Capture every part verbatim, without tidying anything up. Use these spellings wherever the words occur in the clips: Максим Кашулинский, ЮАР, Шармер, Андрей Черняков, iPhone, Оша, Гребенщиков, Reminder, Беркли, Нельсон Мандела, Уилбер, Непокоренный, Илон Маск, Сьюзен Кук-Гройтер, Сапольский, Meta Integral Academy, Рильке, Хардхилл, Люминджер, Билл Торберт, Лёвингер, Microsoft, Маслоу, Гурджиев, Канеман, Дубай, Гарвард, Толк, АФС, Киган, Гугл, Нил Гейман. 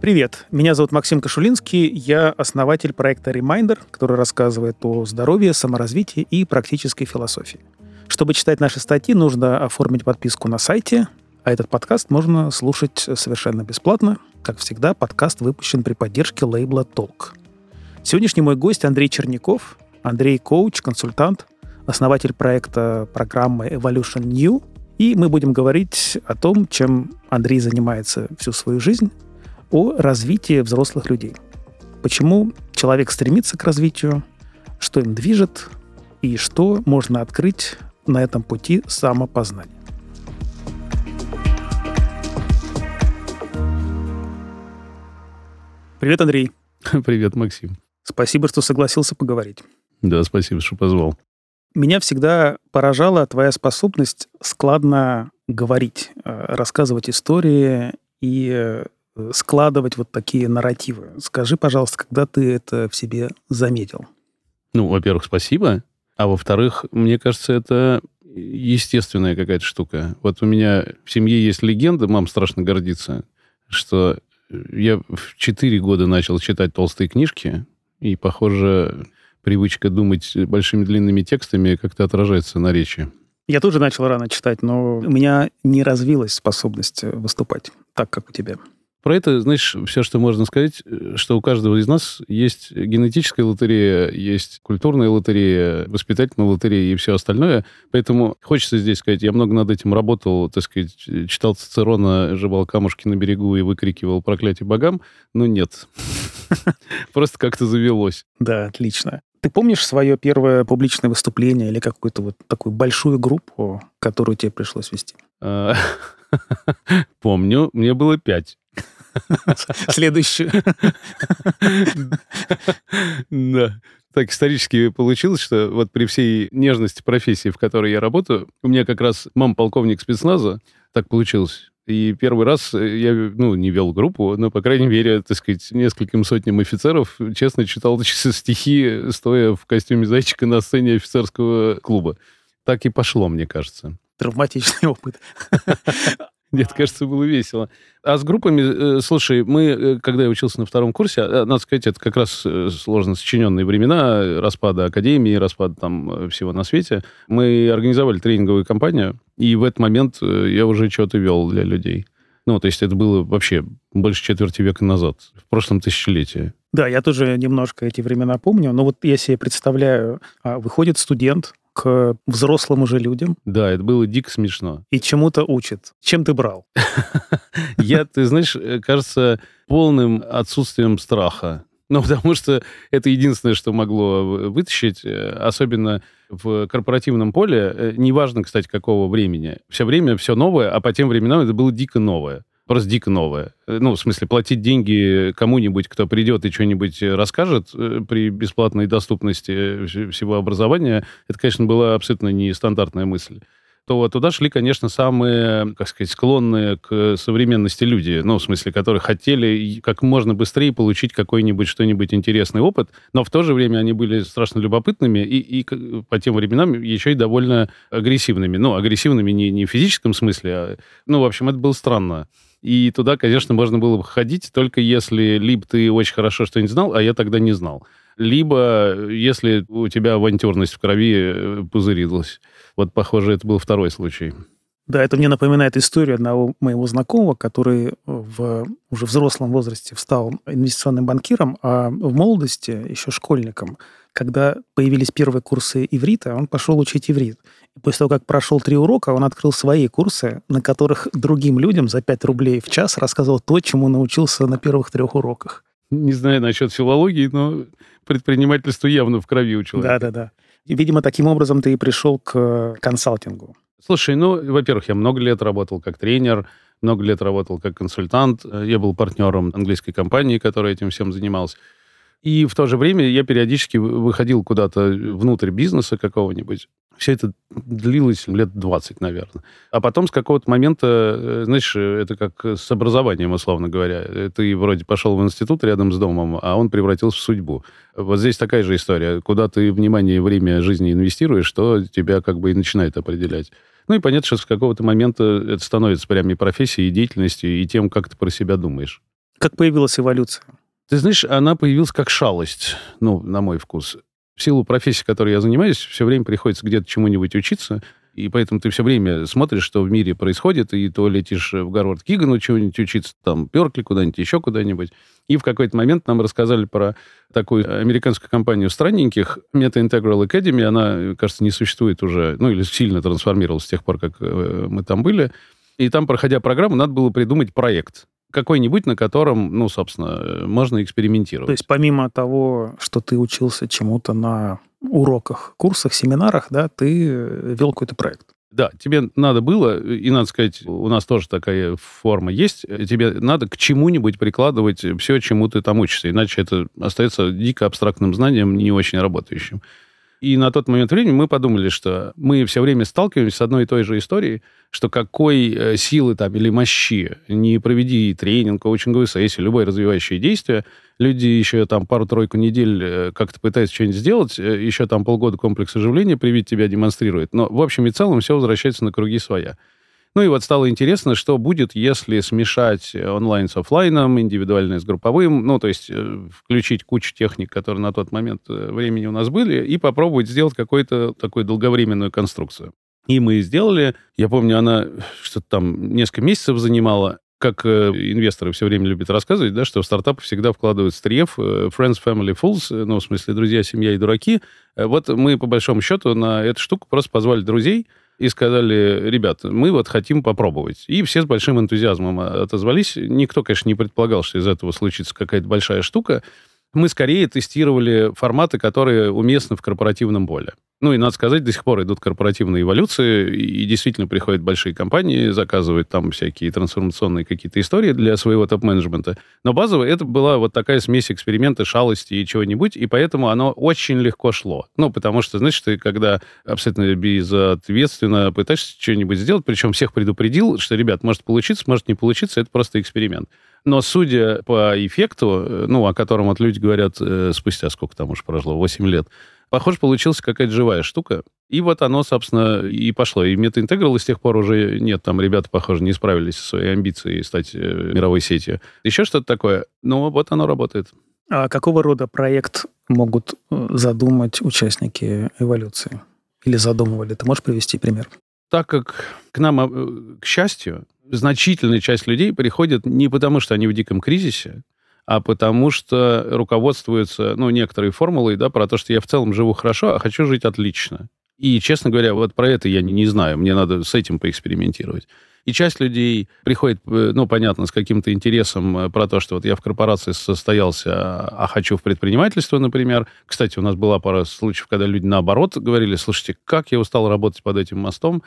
Привет, меня зовут Максим Кашулинский, я основатель проекта Reminder, который рассказывает о здоровье, саморазвитии и практической философии. Чтобы читать наши статьи, нужно оформить подписку на сайте, а этот подкаст можно слушать совершенно бесплатно. Как всегда, подкаст выпущен при поддержке лейбла «Толк». Сегодняшний мой гость Андрей Черняков. Андрей – коуч, консультант, основатель проекта программы Evolution New. И мы будем говорить о том, чем Андрей занимается всю свою жизнь, о развитии взрослых людей. Почему человек стремится к развитию, что им движет и что можно открыть на этом пути самопознания. Привет, Андрей. Привет, Максим. Спасибо, что согласился поговорить. Да, спасибо, что позвал. Меня всегда поражала твоя способность складно говорить, рассказывать истории и складывать вот такие нарративы. Скажи, пожалуйста, когда ты это в себе заметил? Ну, во-первых, спасибо. А во-вторых, мне кажется, это естественная какая-то штука. Вот у меня в семье есть легенда, мама страшно гордится, что я в четыре года начал читать толстые книжки, и, похоже, привычка думать большими длинными текстами как-то отражается на речи. Я тоже начал рано читать, но у меня не развилась способность выступать так, как у тебя. Про это, знаешь, все, что можно сказать, что у каждого из нас есть генетическая лотерея, есть культурная лотерея, воспитательная лотерея и все остальное. Поэтому хочется здесь сказать, я много над этим работал, так сказать, читал Цицерона, жевал камушки на берегу и выкрикивал проклятие богам, но нет. Просто как-то завелось. Да, отлично. Ты помнишь свое первое публичное выступление или какую-то вот такую большую группу, которую тебе пришлось вести? Помню, мне было пять. Следующую. Да. Так исторически получилось, что вот при всей нежности профессии, в которой я работаю, у меня как раз мама полковник спецназа, так получилось. И первый раз я, ну, не вел группу, но, по крайней мере, так сказать, нескольким сотням офицеров честно читал стихи, стоя в костюме зайчика на сцене офицерского клуба. Так и пошло, мне кажется. Травматичный опыт. Нет, кажется, было весело. А с группами, слушай, мы, когда я учился на втором курсе, надо сказать, это как раз сложно сочиненные времена, распада академии, распада там всего на свете. Мы организовали тренинговую кампанию, и в этот момент я уже что-то вел для людей. Ну, то есть это было вообще больше четверти века назад, в прошлом тысячелетии. Да, я тоже немножко эти времена помню, но вот я себе представляю, выходит студент к взрослым уже людям. Да, это было дико смешно. И чему-то учит. Чем ты брал? Я, ты знаешь, кажется, полным отсутствием страха. Ну, потому что это единственное, что могло вытащить, особенно в корпоративном поле, неважно, кстати, какого времени. Все время все новое, а по тем временам это было дико новое. Просто дико новое. Ну, в смысле, платить деньги кому-нибудь, кто придет и что-нибудь расскажет при бесплатной доступности всего образования, это, конечно, была абсолютно нестандартная мысль. То туда шли, конечно, самые, как сказать, склонные к современности люди, ну, в смысле, которые хотели как можно быстрее получить какой-нибудь что-нибудь интересный опыт, но в то же время они были страшно любопытными и, и по тем временам еще и довольно агрессивными. Ну, агрессивными не, не в физическом смысле, а, ну, в общем, это было странно. И туда, конечно, можно было бы ходить, только если либо ты очень хорошо что-нибудь знал, а я тогда не знал, либо если у тебя авантюрность в крови пузырилась. Вот, похоже, это был второй случай. Да, это мне напоминает историю одного моего знакомого, который в уже взрослом возрасте стал инвестиционным банкиром, а в молодости еще школьником. Когда появились первые курсы иврита, он пошел учить иврит. И после того, как прошел три урока, он открыл свои курсы, на которых другим людям за пять рублей в час рассказывал то, чему научился на первых трех уроках. Не знаю насчет филологии, но предпринимательство явно в крови у человека. Да-да-да. И, видимо, таким образом ты и пришел к консалтингу. Слушай, ну, во-первых, я много лет работал как тренер, много лет работал как консультант. Я был партнером английской компании, которая этим всем занималась. И в то же время я периодически выходил куда-то внутрь бизнеса какого-нибудь. Все это длилось лет двадцать, наверное. А потом с какого-то момента, знаешь, это как с образованием, условно говоря. Ты вроде пошел в институт рядом с домом, а он превратился в судьбу. Вот здесь такая же история. Куда ты внимание и время жизни инвестируешь, то тебя как бы и начинает определять. Ну и понятно, что с какого-то момента это становится прям и профессией, и деятельностью, и тем, как ты про себя думаешь. Как появилась эволюция? Ты знаешь, она появилась как шалость, ну, на мой вкус. В силу профессии, которой я занимаюсь, все время приходится где-то чему-нибудь учиться, и поэтому ты все время смотришь, что в мире происходит, и то летишь в Гарвард к Кигану чего-нибудь учиться, там, Беркли куда-нибудь, еще куда-нибудь. И в какой-то момент нам рассказали про такую американскую компанию странненьких, Meta Integral Academy, она, кажется, не существует уже, ну, или сильно трансформировалась с тех пор, как мы там были. И там, проходя программу, надо было придумать проект какой-нибудь, на котором, ну, собственно, можно экспериментировать. То есть помимо того, что ты учился чему-то на уроках, курсах, семинарах, да, ты вел какой-то проект. Да, тебе надо было, и надо сказать, у нас тоже такая форма есть, тебе надо к чему-нибудь прикладывать все, чему ты там учишься, иначе это остается дико абстрактным знанием, не очень работающим. И на тот момент времени мы подумали, что мы все время сталкиваемся с одной и той же историей, что какой силы там или мощи не проведи тренинг, коучинговую сессию, любое развивающее действие, люди еще там пару-тройку недель как-то пытаются что-нибудь сделать, еще там полгода комплекс оживления привить тебя демонстрирует. Но в общем и целом все возвращается на круги своя. Ну и вот стало интересно, что будет, если смешать онлайн с офлайном, индивидуальное с групповым, ну, то есть включить кучу техник, которые на тот момент времени у нас были, и попробовать сделать какую-то такую долговременную конструкцию. И мы сделали. Я помню, она что-то там несколько месяцев занимала. Как инвесторы все время любят рассказывать, да, что в стартапы всегда вкладывают стреф Friends, Family, Fools, ну, в смысле, друзья, семья и дураки. Вот мы, по большому счету, на эту штуку просто позвали друзей, и сказали, ребят, мы вот хотим попробовать. И все с большим энтузиазмом отозвались. Никто, конечно, не предполагал, что из этого случится какая-то большая штука. Мы скорее тестировали форматы, которые уместны в корпоративном поле. Ну и, надо сказать, до сих пор идут корпоративные эволюции, и действительно приходят большие компании, заказывают там всякие трансформационные какие-то истории для своего топ-менеджмента. Но базово это была вот такая смесь эксперимента, шалости и чего-нибудь, и поэтому оно очень легко шло. Ну, потому что, значит, ты когда абсолютно безответственно пытаешься что-нибудь сделать, причем всех предупредил, что, ребят, может получиться, может не получиться, это просто эксперимент. Но судя по эффекту, ну, о котором вот люди говорят э, спустя сколько там уже прошло, восемь лет, похоже, получилась какая-то живая штука. И вот оно, собственно, и пошло. И Meta Integral с тех пор уже нет. Там ребята, похоже, не справились со своей амбицией стать мировой сетью. Еще что-то такое. Но вот оно работает. А какого рода проект могут задумать участники эволюции? Или задумывали? Ты можешь привести пример? Так как к нам, к счастью, значительная часть людей приходит не потому, что они в диком кризисе, а потому что руководствуются, ну, некоторой формулой, да, про то, что я в целом живу хорошо, а хочу жить отлично. И, честно говоря, вот про это я не знаю, мне надо с этим поэкспериментировать. И часть людей приходит, ну, понятно, с каким-то интересом про то, что вот я в корпорации состоялся, а хочу в предпринимательство, например. Кстати, у нас была пара случаев, когда люди наоборот говорили, слушайте, как я устал работать под этим мостом,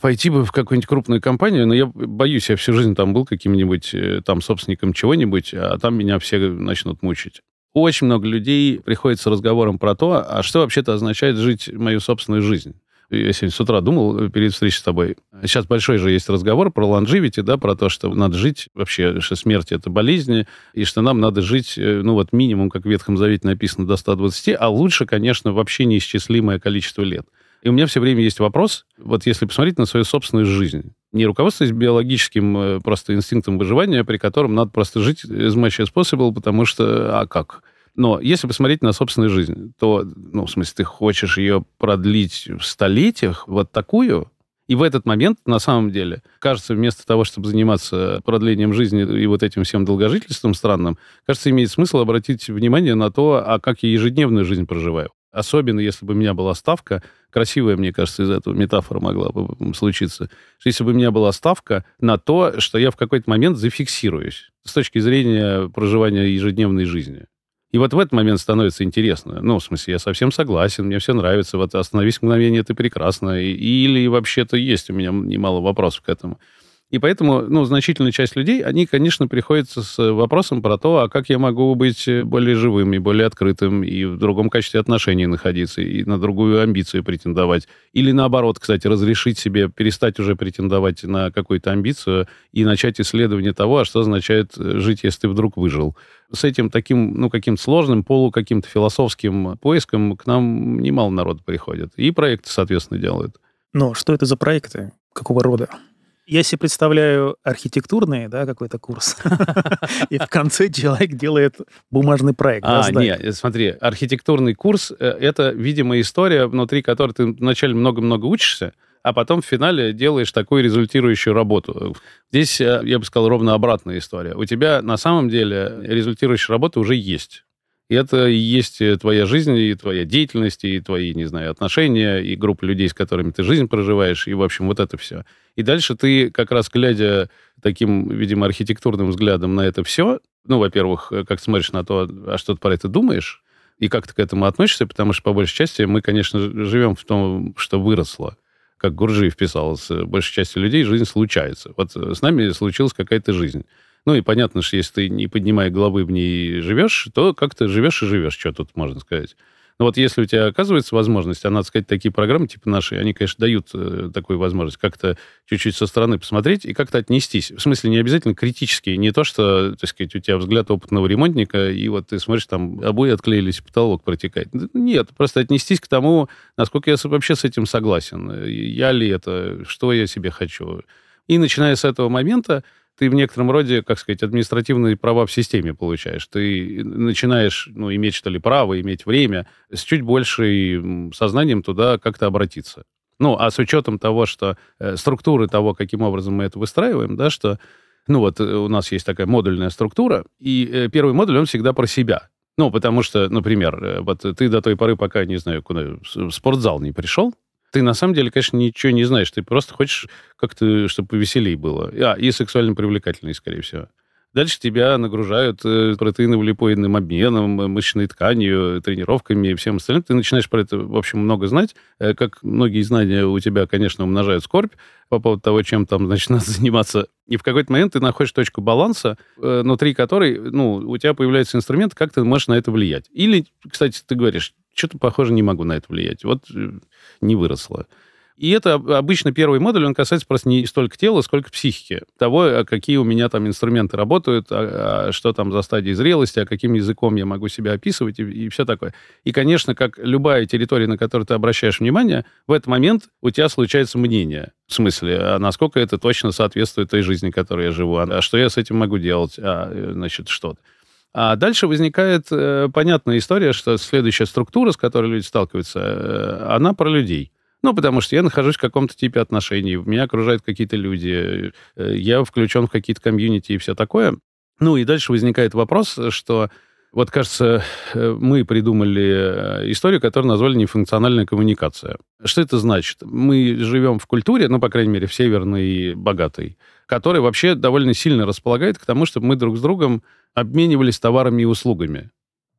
пойти бы в какую-нибудь крупную компанию, но я боюсь, я всю жизнь там был каким-нибудь там собственником чего-нибудь, а там меня все начнут мучить. Очень много людей приходит с разговором про то, а что вообще-то означает жить мою собственную жизнь. Я сегодня с утра думал перед встречей с тобой. Сейчас большой же есть разговор про longevity, да, про то, что надо жить вообще, что смерть – это болезнь, и что нам надо жить, ну вот минимум, как в Ветхом Завете написано, до ста двадцати, а лучше, конечно, вообще неисчислимое количество лет. И у меня все время есть вопрос, вот если посмотреть на свою собственную жизнь, не руководствуясь биологическим просто инстинктом выживания, при котором надо просто жить as much as possible, потому что, а как? Но если посмотреть на собственную жизнь, то, ну, в смысле, ты хочешь ее продлить в столетиях, вот такую, и в этот момент, на самом деле, кажется, вместо того, чтобы заниматься продлением жизни и вот этим всем долгожительством странным, кажется, имеет смысл обратить внимание на то, а как я ежедневную жизнь проживаю. Особенно, если бы у меня была ставка, красивая, мне кажется, из этого метафора могла бы случиться, что если бы у меня была ставка на то, что я в какой-то момент зафиксируюсь с точки зрения проживания ежедневной жизни. И вот в этот момент становится интересно. Ну, в смысле, я совсем согласен, мне все нравится, вот остановись мгновение, это прекрасно. Или вообще-то есть у меня немало вопросов к этому. И поэтому, ну, значительная часть людей, они, конечно, приходятся с вопросом про то, а как я могу быть более живым и более открытым, и в другом качестве отношений находиться, и на другую амбицию претендовать. Или наоборот, кстати, разрешить себе перестать уже претендовать на какую-то амбицию и начать исследование того, а что означает жить, если ты вдруг выжил. С этим таким, ну, каким-то сложным, полу-каким-то философским поиском к нам немало народу приходит. И проекты, соответственно, делают. Но что это за проекты? Какого рода? Я себе представляю архитектурный, да, какой-то курс, и в конце человек делает бумажный проект. А, нет, смотри, архитектурный курс – это, видимо, история, внутри которой ты вначале много-много учишься, а потом в финале делаешь такую результирующую работу. Здесь, я бы сказал, ровно обратная история. У тебя на самом деле результирующая работа уже есть. И это и есть твоя жизнь, и твоя деятельность, и твои, не знаю, отношения, и группа людей, с которыми ты жизнь проживаешь, и, в общем, вот это все. И дальше ты, как раз глядя таким, видимо, архитектурным взглядом на это все, ну, во-первых, как смотришь на то, а что ты про это думаешь, и как ты к этому относишься, потому что, по большей части, мы, конечно, живем в том, что выросло. Как Гурджиев писал, с большей частью людей жизнь случается. Вот с нами случилась какая-то жизнь. Ну, и понятно, что если ты, не поднимая головы, в ней живешь, то как-то живешь и живешь, что тут можно сказать. Но вот если у тебя оказывается возможность, а, надо сказать, такие программы типа наши, они, конечно, дают такую возможность как-то чуть-чуть со стороны посмотреть и как-то отнестись. В смысле, не обязательно критически, не то, что, так сказать, у тебя взгляд опытного ремонтника, и вот ты смотришь, там обои отклеились, потолок протекает. Нет, просто отнестись к тому, насколько я вообще с этим согласен. Я ли это, что я себе хочу. И начиная с этого момента, ты в некотором роде, как сказать, административные права в системе получаешь. Ты начинаешь, ну, иметь, что ли, право, иметь время, с чуть большим сознанием туда как-то обратиться. Ну, а с учетом того, что э, структуры того, каким образом мы это выстраиваем, да, что, ну, вот у нас есть такая модульная структура, и э, первый модуль, он всегда про себя. Ну, потому что, например, э, вот ты до той поры, пока, не знаю, куда, в спортзал не пришел, ты на самом деле, конечно, ничего не знаешь. Ты просто хочешь как-то, чтобы повеселее было. А, и сексуально привлекательнее, скорее всего. Дальше тебя нагружают протеиново-липоидным обменом, мышечной тканью, тренировками и всем остальным. Ты начинаешь про это, в общем, много знать. Как многие знания у тебя, конечно, умножают скорбь по поводу того, чем там, значит, надо заниматься. И в какой-то момент ты находишь точку баланса, внутри которой, ну, у тебя появляется инструмент, как ты можешь на это влиять. Или, кстати, ты говоришь, что-то, похоже, не могу на это влиять. Вот не выросло. И это обычно первый модуль, он касается просто не столько тела, сколько психики. Того, какие у меня там инструменты работают, а, а что там за стадии зрелости, а каким языком я могу себя описывать и, и все такое. И, конечно, как любая территория, на которую ты обращаешь внимание, в этот момент у тебя случается мнение. В смысле, а насколько это точно соответствует той жизни, которой я живу, а что я с этим могу делать, а, значит, что-то. А дальше возникает э, понятная история, что следующая структура, с которой люди сталкиваются, э, она про людей. Ну, потому что я нахожусь в каком-то типе отношений, меня окружают какие-то люди, э, я включен в какие-то комьюнити и все такое. Ну, и дальше возникает вопрос, что вот, кажется, мы придумали историю, которую назвали нефункциональная коммуникация. Что это значит? Мы живем в культуре, ну, по крайней мере, в северной богатой, которая вообще довольно сильно располагает к тому, чтобы мы друг с другом обменивались товарами и услугами.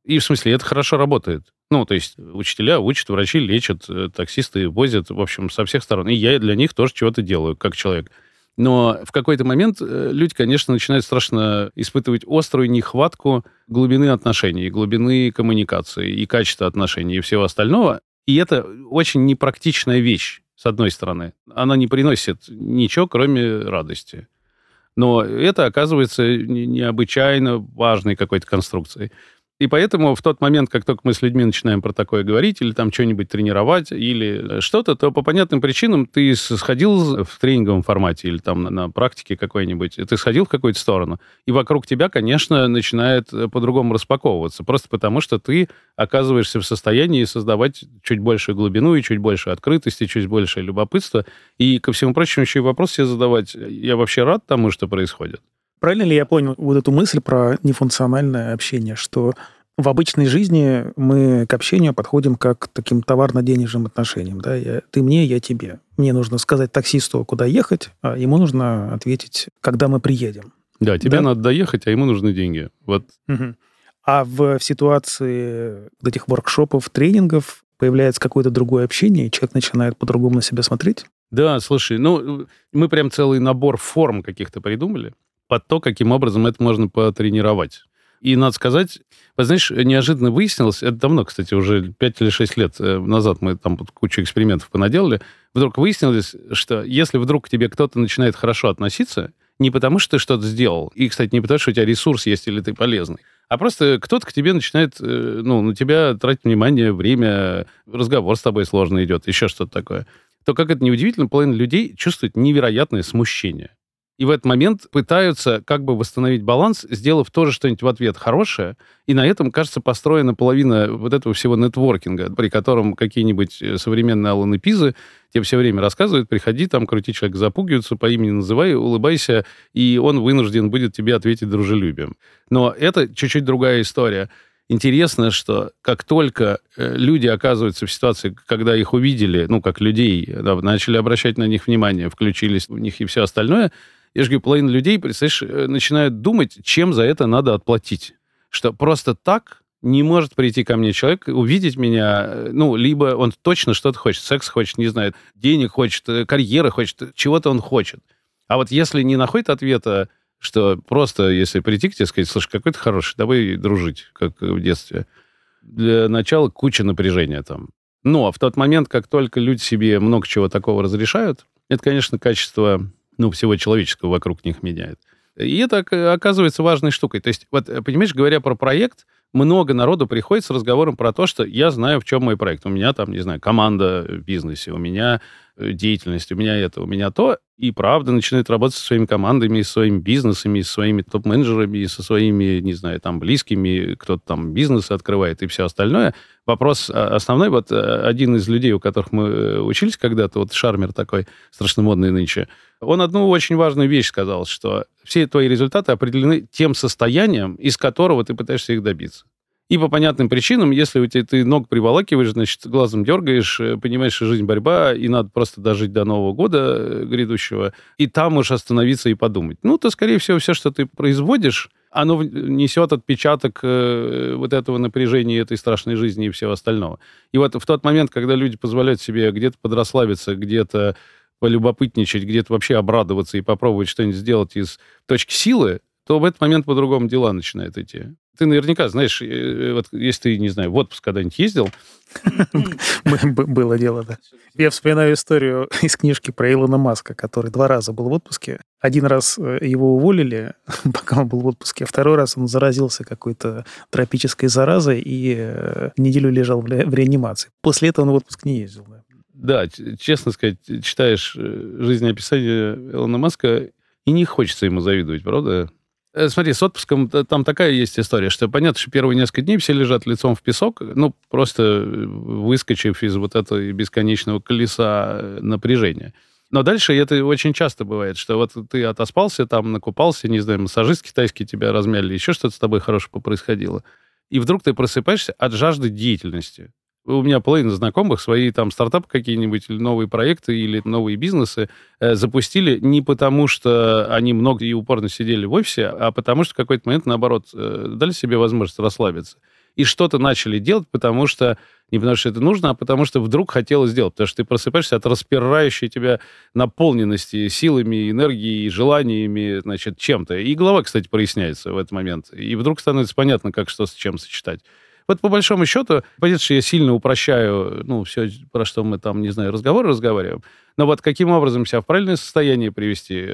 И, в смысле, это хорошо работает. Ну, то есть учителя учат, врачи лечат, таксисты возят, в общем, со всех сторон. И я для них тоже чего-то делаю, как человек. Но в какой-то момент люди, конечно, начинают страшно испытывать острую нехватку глубины отношений, глубины коммуникации и качества отношений и всего остального. И это очень непрактичная вещь, с одной стороны. Она не приносит ничего, кроме радости. Но это оказывается необычайно важной какой-то конструкцией. И поэтому в тот момент, как только мы с людьми начинаем про такое говорить, или там что-нибудь тренировать, или что-то, то по понятным причинам ты сходил в тренинговом формате или там на практике какой-нибудь, ты сходил в какую-то сторону, и вокруг тебя, конечно, начинает по-другому распаковываться, просто потому что ты оказываешься в состоянии создавать чуть большую глубину и чуть больше открытости, чуть больше любопытства. И, ко всему прочему, еще и вопрос себе задавать, я вообще рад тому, что происходит. Правильно ли я понял вот эту мысль про нефункциональное общение, что в обычной жизни мы к общению подходим как к таким товарно-денежным отношениям, да, я, ты мне, я тебе. Мне нужно сказать таксисту, куда ехать, а ему нужно ответить, когда мы приедем. Да, тебе да? надо доехать, а ему нужны деньги. Вот. Угу. А в, в ситуации вот этих воркшопов, тренингов появляется какое-то другое общение, и человек начинает по-другому на себя смотреть? Да, слушай, ну, мы прям целый набор форм каких-то придумали под то, каким образом это можно потренировать. И, надо сказать, вот, знаешь, неожиданно выяснилось, это давно, кстати, уже пять или шесть лет назад мы там кучу экспериментов понаделали, вдруг выяснилось, что если вдруг к тебе кто-то начинает хорошо относиться, не потому что ты что-то сделал, и, кстати, не потому что у тебя ресурс есть или ты полезный, а просто кто-то к тебе начинает, ну, на тебя тратить внимание, время, разговор с тобой сложно идет, еще что-то такое. то, как это неудивительно, половина людей чувствует невероятное смущение. И в этот момент пытаются как бы восстановить баланс, сделав тоже что-нибудь в ответ хорошее. И на этом, кажется, построена половина вот этого всего нетворкинга, при котором какие-нибудь современные Алланы Пизы тебе все время рассказывают: приходи, там, крути, человек запугивается, по имени называй, улыбайся, и он вынужден будет тебе ответить дружелюбием. Но это чуть-чуть другая история. Интересно, что как только люди оказываются в ситуации, когда их увидели, ну, как людей, да, начали обращать на них внимание, включились в них и все остальное, я же говорю, половина людей, представляешь, начинают думать, чем за это надо отплатить. Что просто так не может прийти ко мне человек, увидеть меня, ну, либо он точно что-то хочет, секс хочет, не знаю, денег хочет, карьеры хочет, чего-то он хочет. А вот если не находит ответа, что просто если прийти к тебе и сказать: слушай, какой ты хороший, давай дружить, как в детстве. Для начала куча напряжения там. Но в тот момент, как только люди себе много чего такого разрешают, это, конечно, качество, ну, всего человеческого вокруг них меняет. И это оказывается важной штукой. То есть, вот, понимаешь, говоря про проект, много народу приходит с разговором про то, что я знаю, в чем мой проект. У меня там, не знаю, команда в бизнесе, у меня деятельность, у меня это, у меня то. И правда начинает работать со своими командами, и со своими бизнесами, и со своими топ-менеджерами, и со своими, не знаю, там, близкими, кто-то там бизнес открывает и все остальное. Вопрос основной, вот один из людей, у которых мы учились когда-то, вот Шармер такой, страшно модный нынче, он одну очень важную вещь сказал, что все твои результаты определены тем состоянием, из которого ты пытаешься их добиться. И по понятным причинам, если у тебя ты ног приволакиваешь, значит, глазом дергаешь, понимаешь, что жизнь борьба, и надо просто дожить до Нового года грядущего, и там уж остановиться и подумать. Ну, то, скорее всего, все, что ты производишь, оно несет отпечаток вот этого напряжения, этой страшной жизни и всего остального. И вот в тот момент, когда люди позволяют себе где-то подрасслабиться, где-то полюбопытничать, где-то вообще обрадоваться и попробовать что-нибудь сделать из точки силы, то в этот момент по-другому дела начинают идти. Ты наверняка знаешь, вот если ты, не знаю, в отпуск когда-нибудь ездил... Было дело, да. Я вспоминаю историю из книжки про Илона Маска, который два раза был в отпуске. Один раз его уволили, пока он был в отпуске, а второй раз он заразился какой-то тропической заразой и неделю лежал в реанимации. После этого он в отпуск не ездил. Да, честно сказать, читаешь жизнеописание Илона Маска, и не хочется ему завидовать, правда? Смотри, с отпуском там такая есть история, что понятно, что первые несколько дней все лежат лицом в песок, ну, просто выскочив из вот этого бесконечного колеса напряжения. Но дальше это очень часто бывает, что вот ты отоспался, там накупался, не знаю, массажист китайский тебя размяли, еще что-то с тобой хорошее попроисходило. И вдруг ты просыпаешься от жажды деятельности. У меня половина знакомых свои там стартапы какие-нибудь, или новые проекты, или новые бизнесы э, запустили не потому, что они много и упорно сидели в офисе, а потому что в какой-то момент, наоборот, э, дали себе возможность расслабиться. И что-то начали делать, потому что не потому что это нужно, а потому что вдруг хотелось сделать. Потому что ты просыпаешься от распирающей тебя наполненности силами, энергией, желаниями, значит, чем-то. И голова, кстати, проясняется в этот момент. И вдруг становится понятно, как что с чем сочетать. Вот по большому счету, понятно, что я сильно упрощаю, ну, все, про что мы там, не знаю, разговоры разговариваем, но вот каким образом себя в правильное состояние привести,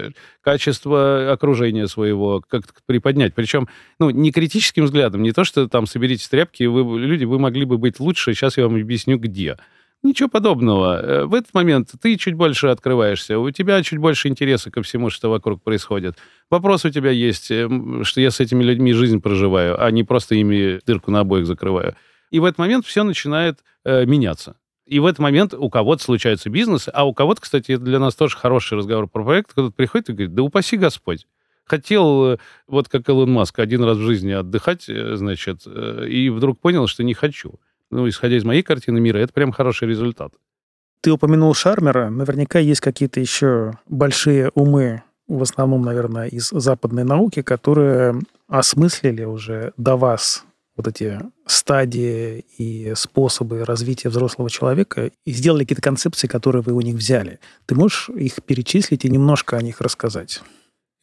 качество окружения своего как-то приподнять. Причем, ну, не критическим взглядом, не то, что там соберитесь тряпки, вы, люди, вы могли бы быть лучше, сейчас я вам объясню, где. Ничего подобного. В этот момент ты чуть больше открываешься, у тебя чуть больше интереса ко всему, что вокруг происходит. Вопрос у тебя есть, что я с этими людьми жизнь проживаю, а не просто ими дырку на обоих закрываю. И в этот момент все начинает э, меняться. И в этот момент у кого-то случаются бизнесы, а у кого-то, кстати, это для нас тоже хороший разговор про проект, кто-то приходит и говорит: да упаси Господь. Хотел, вот как Илон Маск, один раз в жизни отдыхать, значит, и вдруг понял, что не хочу. Ну, исходя из моей картины мира, это прям хороший результат. Ты упомянул Шармера. Наверняка есть какие-то еще большие умы, в основном, наверное, из западной науки, которые осмыслили уже до вас вот эти стадии и способы развития взрослого человека и сделали какие-то концепции, которые вы у них взяли. Ты можешь их перечислить и немножко о них рассказать?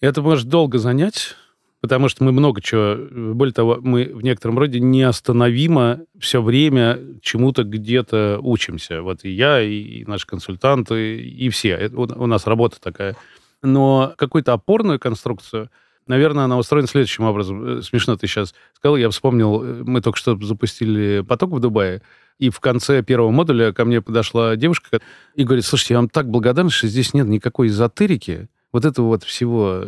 Это может долго занять, потому что мы много чего... Более того, мы в некотором роде неостановимо все время чему-то где-то учимся. Вот и я, и наши консультанты, и все. У нас работа такая. Но какую-то опорную конструкцию Наверное, она устроена следующим образом. Смешно ты сейчас сказал. Я вспомнил, мы только что запустили поток в Дубае, и в конце первого модуля ко мне подошла девушка и говорит: слушайте, я вам так благодарна, что здесь нет никакой эзотерики, вот этого вот всего.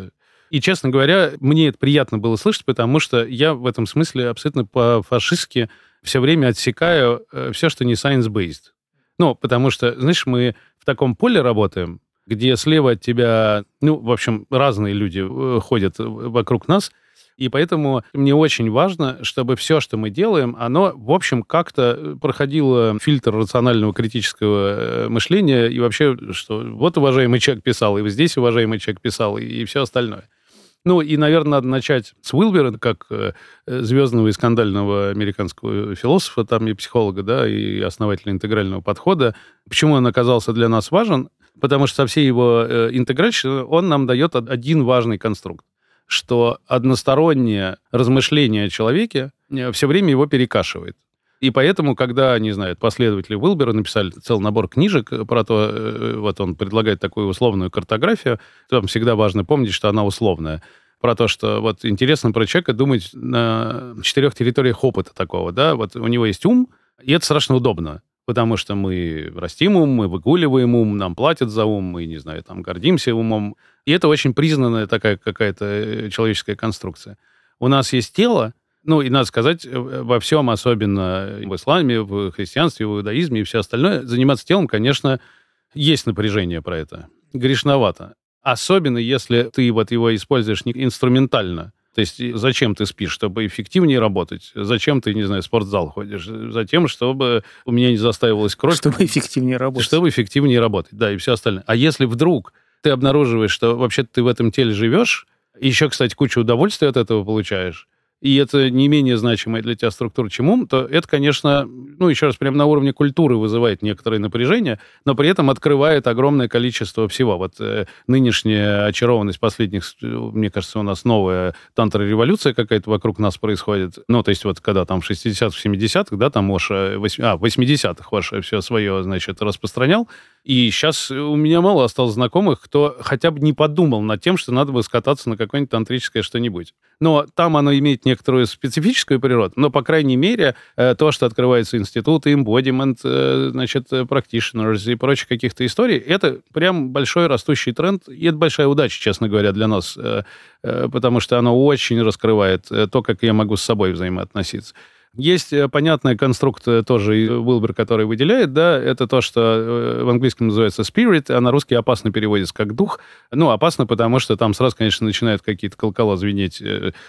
И, честно говоря, мне это приятно было слышать, потому что я в этом смысле абсолютно по-фашистски все время отсекаю все, что не science-based. Ну, потому что, знаешь, мы в таком поле работаем, где слева от тебя, ну, в общем, разные люди ходят вокруг нас, и поэтому мне очень важно, чтобы все, что мы делаем, оно, в общем, как-то проходило фильтр рационального критического мышления, и вообще, что вот уважаемый человек писал, и вот здесь уважаемый человек писал, и все остальное. Ну, и, наверное, надо начать с Уилбера, как звездного и скандального американского философа, там и психолога, да, и основателя интегрального подхода. Почему он оказался для нас важен? Потому что со всей его интеграцией он нам дает один важный конструкт, что одностороннее размышление о человеке все время его перекашивает. И поэтому, когда, не знаю, последователи Уилбера написали целый набор книжек про то, вот он предлагает такую условную картографию, там всегда важно помнить, что она условная, про то, что вот интересно про человека думать на четырех территориях опыта такого, да, вот у него есть ум, и это страшно удобно, потому что мы растим ум, мы выгуливаем ум, нам платят за ум, мы, не знаю, там гордимся умом, и это очень признанная такая какая-то человеческая конструкция. У нас есть тело. Ну, и надо сказать, во всем, особенно в исламе, в христианстве, в иудаизме и все остальное, заниматься телом, конечно, есть напряжение про это. Грешновато. Особенно, если ты вот его используешь инструментально. То есть зачем ты спишь, чтобы эффективнее работать? Зачем ты, не знаю, в спортзал ходишь? Затем, чтобы у меня не застаивалась кровь. Чтобы эффективнее работать. Чтобы эффективнее работать, да, и все остальное. А если вдруг ты обнаруживаешь, что вообще-то ты в этом теле живешь, и еще, кстати, кучу удовольствия от этого получаешь, и это не менее значимая для тебя структура, чем ум, то это, конечно, ну, еще раз, прямо на уровне культуры вызывает некоторое напряжение, но при этом открывает огромное количество всего. Вот э, нынешняя очарованность последних, мне кажется, у нас новая тантра-революция какая-то вокруг нас происходит. Ну, то есть вот когда там в шестидесятых, семидесятых, да, там Оша, восьми, а, в восьмидесятых Оша все свое, значит, распространял, и сейчас у меня мало осталось знакомых, кто хотя бы не подумал над тем, что надо бы скататься на какое-нибудь тантрическое что-нибудь. Но там оно имеет некоторую специфическую природу, но, по крайней мере, то, что открываются институты, embodiment, значит, practitioners и прочих каких-то историй, это прям большой растущий тренд, и это большая удача, честно говоря, для нас, потому что оно очень раскрывает то, как я могу с собой взаимоотноситься. Есть понятный конструкт тоже Уилбер, который выделяет, да, это то, что в английском называется spirit, а на русский опасно переводится как дух. Ну, опасно, потому что там сразу, конечно, начинают какие-то колокола звенеть,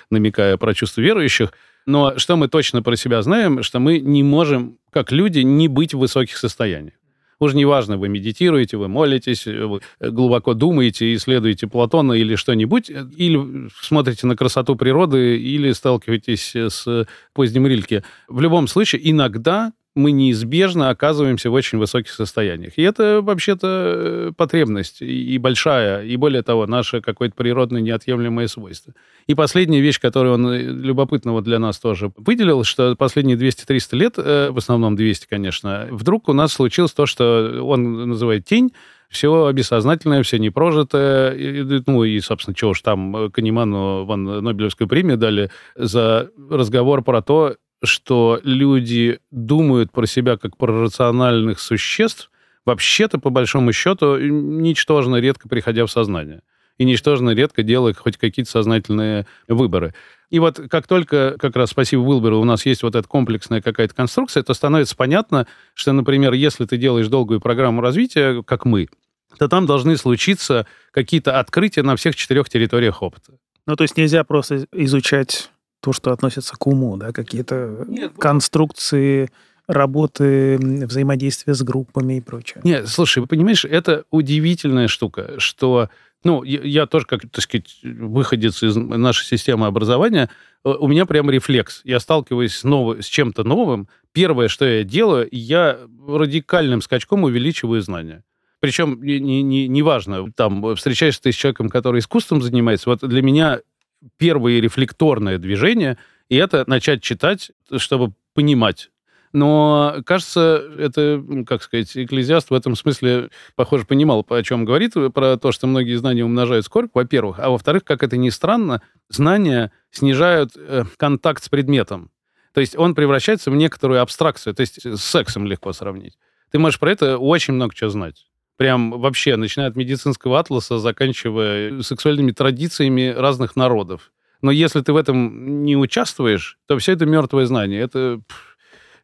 намекая про чувства верующих. Но что мы точно про себя знаем, что мы не можем, как люди, не быть в высоких состояниях. Уж неважно, вы медитируете, вы молитесь, вы глубоко думаете, исследуете Платона или что-нибудь, или смотрите на красоту природы, или сталкиваетесь с поздним Рильке. В любом случае, иногда мы неизбежно оказываемся в очень высоких состояниях. И это, вообще-то, потребность и большая, и, более того, наше какое-то природное неотъемлемое свойство. И последняя вещь, которую он любопытного для нас тоже выделил, что последние двести-триста лет, в основном двести, конечно, вдруг у нас случилось то, что он называет тень, все бессознательное, все непрожитое. Ну и, собственно, чего уж там Канеману вон Нобелевскую премию дали за разговор про то, что люди думают про себя как про рациональных существ, вообще-то, по большому счету, ничтожно редко приходя в сознание. И ничтожно редко делая хоть какие-то сознательные выборы. И вот как только, как раз спасибо Уилберу, у нас есть вот эта комплексная какая-то конструкция, то становится понятно, что, например, если ты делаешь долгую программу развития, как мы, то там должны случиться какие-то открытия на всех четырех территориях опыта. Ну, то есть нельзя просто изучать то, что относится к уму, да, какие-то Нет, конструкции, работы, взаимодействия с группами и прочее. Нет, слушай, вы понимаешь, это удивительная штука, что, ну, я, я тоже, как, так сказать, выходец из нашей системы образования, у меня прям рефлекс. Я сталкиваюсь с, новым, с чем-то новым. Первое, что я делаю, я радикальным скачком увеличиваю знания. Причем, не, не, не важно, там, встречаешься ты с человеком, который искусством занимается, вот для меня первое рефлекторное движение, и это начать читать, чтобы понимать. Но, кажется, это, как сказать, Экклезиаст в этом смысле, похоже, понимал, о чем говорит, про то, что многие знания умножают скорбь, во-первых. А во-вторых, как это ни странно, знания снижают э, контакт с предметом. То есть он превращается в некоторую абстракцию. То есть с сексом легко сравнить. Ты можешь про это очень много чего знать. Прям вообще, начиная от медицинского атласа, заканчивая сексуальными традициями разных народов. Но если ты в этом не участвуешь, то все это мертвое знание. Это пфф,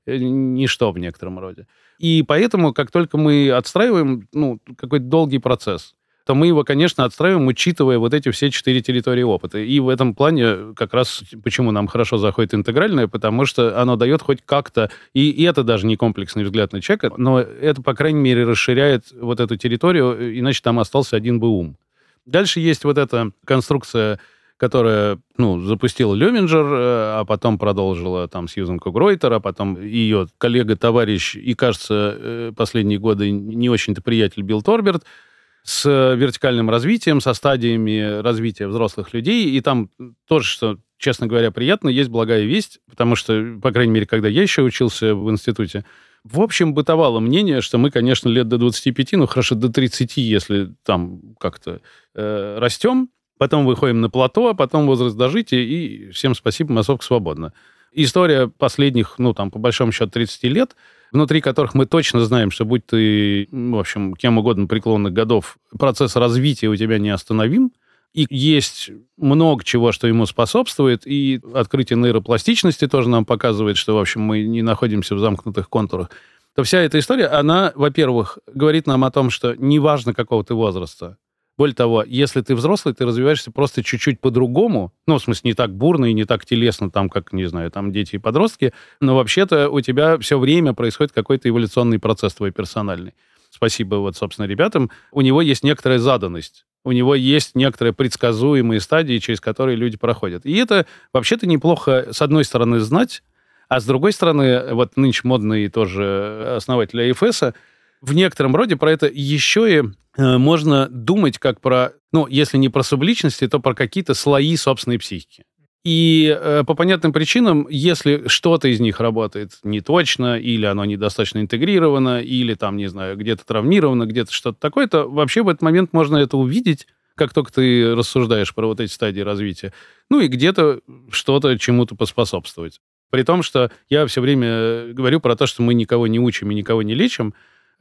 ничто в некотором роде. И поэтому, как только мы отстраиваем ну, какой-то долгий процесс, то мы его, конечно, отстраиваем, учитывая вот эти все четыре территории опыта. И в этом плане как раз почему нам хорошо заходит интегральное, потому что оно дает хоть как-то... И, и это даже не комплексный взгляд на человека, но это, по крайней мере, расширяет вот эту территорию, иначе там остался один бы ум. Дальше есть вот эта конструкция, которая ну, запустила Люминджер, а потом продолжила там Сьюзен Кук-Гройтер, а потом ее коллега-товарищ и, кажется, последние годы не очень-то приятель Билл Торберт, с вертикальным развитием, со стадиями развития взрослых людей. И там тоже, что, честно говоря, приятно, есть благая весть, потому что, по крайней мере, когда я еще учился в институте, в общем, бытовало мнение, что мы, конечно, лет до двадцати пяти, ну, хорошо, до тридцати, если там как-то э, растем, потом выходим на плато, потом возраст дожития, и всем спасибо, массовка свободна. История последних, ну, там, по большому счету, тридцати лет, внутри которых мы точно знаем, что будь ты, в общем, кем угодно преклонных годов, процесс развития у тебя не остановим, и есть много чего, что ему способствует, и открытие нейропластичности тоже нам показывает, что, в общем, мы не находимся в замкнутых контурах, то вся эта история, она, во-первых, говорит нам о том, что неважно, какого ты возраста. Более того, если ты взрослый, ты развиваешься просто чуть-чуть по-другому, ну, в смысле, не так бурно и не так телесно, там, как, не знаю, там, дети и подростки, но вообще-то у тебя все время происходит какой-то эволюционный процесс твой персональный. Спасибо, вот, собственно, ребятам. У него есть некоторая заданность, у него есть некоторые предсказуемые стадии, через которые люди проходят. И это, вообще-то, неплохо, с одной стороны, знать, а с другой стороны, вот нынче модный тоже основатель АФСа, в некотором роде про это еще и э, можно думать как про, ну, если не про субличности, то про какие-то слои собственной психики. И э, по понятным причинам, если что-то из них работает неточно, или оно недостаточно интегрировано, или там, не знаю, где-то травмировано, где-то что-то такое, то вообще в этот момент можно это увидеть, как только ты рассуждаешь про вот эти стадии развития. Ну и где-то что-то чему-то поспособствовать. При том, что я все время говорю про то, что мы никого не учим и никого не лечим,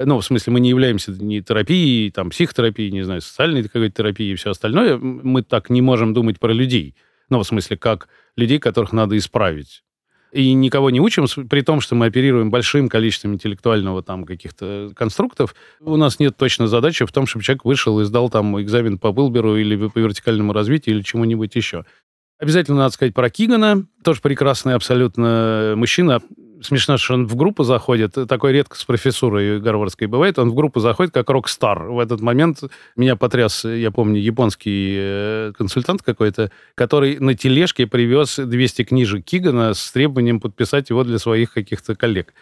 ну, в смысле, мы не являемся ни терапией, там, психотерапией, не знаю, социальной какой-то терапией и все остальное. Мы так не можем думать про людей. Ну, в смысле, как людей, которых надо исправить. И никого не учим, при том, что мы оперируем большим количеством интеллектуального там каких-то конструктов. У нас нет точной задачи в том, чтобы человек вышел и сдал там экзамен по Уилберу или по вертикальному развитию или чему-нибудь еще. Обязательно надо сказать про Кигана. Тоже прекрасный абсолютно мужчина. Смешно, что он в группу заходит. Такое редко с профессурой гарвардской бывает. Он в группу заходит как рок-стар. В этот момент меня потряс, я помню, японский консультант какой-то, который на тележке привез двести книжек Кигана с требованием подписать его для своих каких-то коллег.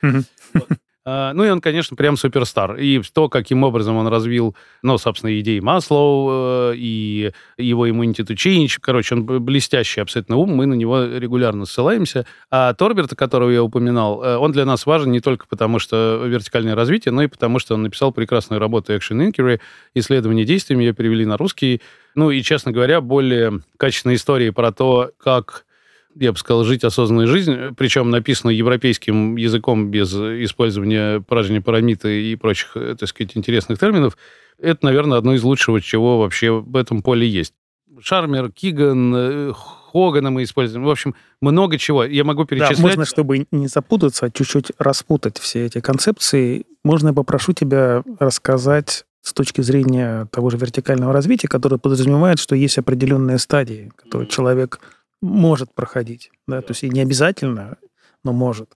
Ну, и он, конечно, прям суперстар. И то, каким образом он развил, ну, собственно, идеи Маслоу и его immunity to change. Короче, он блестящий абсолютно ум, мы на него регулярно ссылаемся. А Торберта, которого я упоминал, он для нас важен не только потому, что вертикальное развитие, но и потому, что он написал прекрасную работу Action Inquiry, исследование действиями, ее перевели на русский. Ну, и, честно говоря, более качественные истории про то, как... я бы сказал, жить осознанной жизнью, причем написано европейским языком без использования поражения парамиты и прочих, так сказать, интересных терминов, это, наверное, одно из лучшего, чего вообще в этом поле есть. Шармер, Киган, Хогана мы используем. В общем, много чего. Я могу перечислять... Да, можно, чтобы не запутаться, чуть-чуть распутать все эти концепции, можно я попрошу тебя рассказать с точки зрения того же вертикального развития, которое подразумевает, что есть определенные стадии, которые человек... может проходить, да, то есть и не обязательно, но может.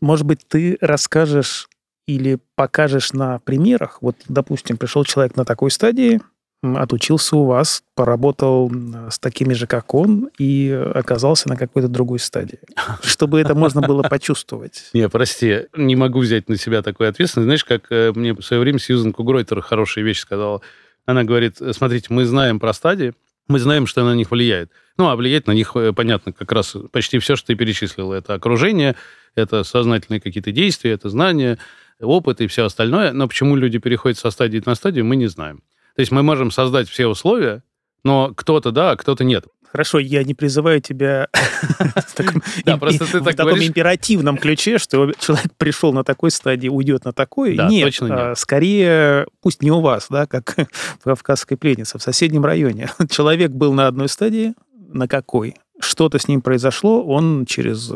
Может быть, ты расскажешь или покажешь на примерах, вот, допустим, пришел человек на такой стадии, отучился у вас, поработал с такими же, как он, и оказался на какой-то другой стадии, чтобы это можно было почувствовать. Не, прости, не могу взять на себя такую ответственность. Знаешь, как мне в свое время Сьюзен Кук-Гройтер хорошая вещь сказала. Она говорит, смотрите, мы знаем про стадии, мы знаем, что на них влияет. Ну, а влиять на них, понятно, как раз почти все, что ты перечислил. Это окружение, это сознательные какие-то действия, это знания, опыт и все остальное. Но почему люди переходят со стадии на стадию, мы не знаем. То есть мы можем создать все условия, но кто-то да, а кто-то нет. Хорошо, я не призываю тебя в таком императивном ключе, что человек пришел на такой стадии, уйдет на такой. Нет, скорее, пусть не у вас, да, как в «Кавказской пленнице», в соседнем районе. Человек был на одной стадии, на какой? Что-то с ним произошло, он через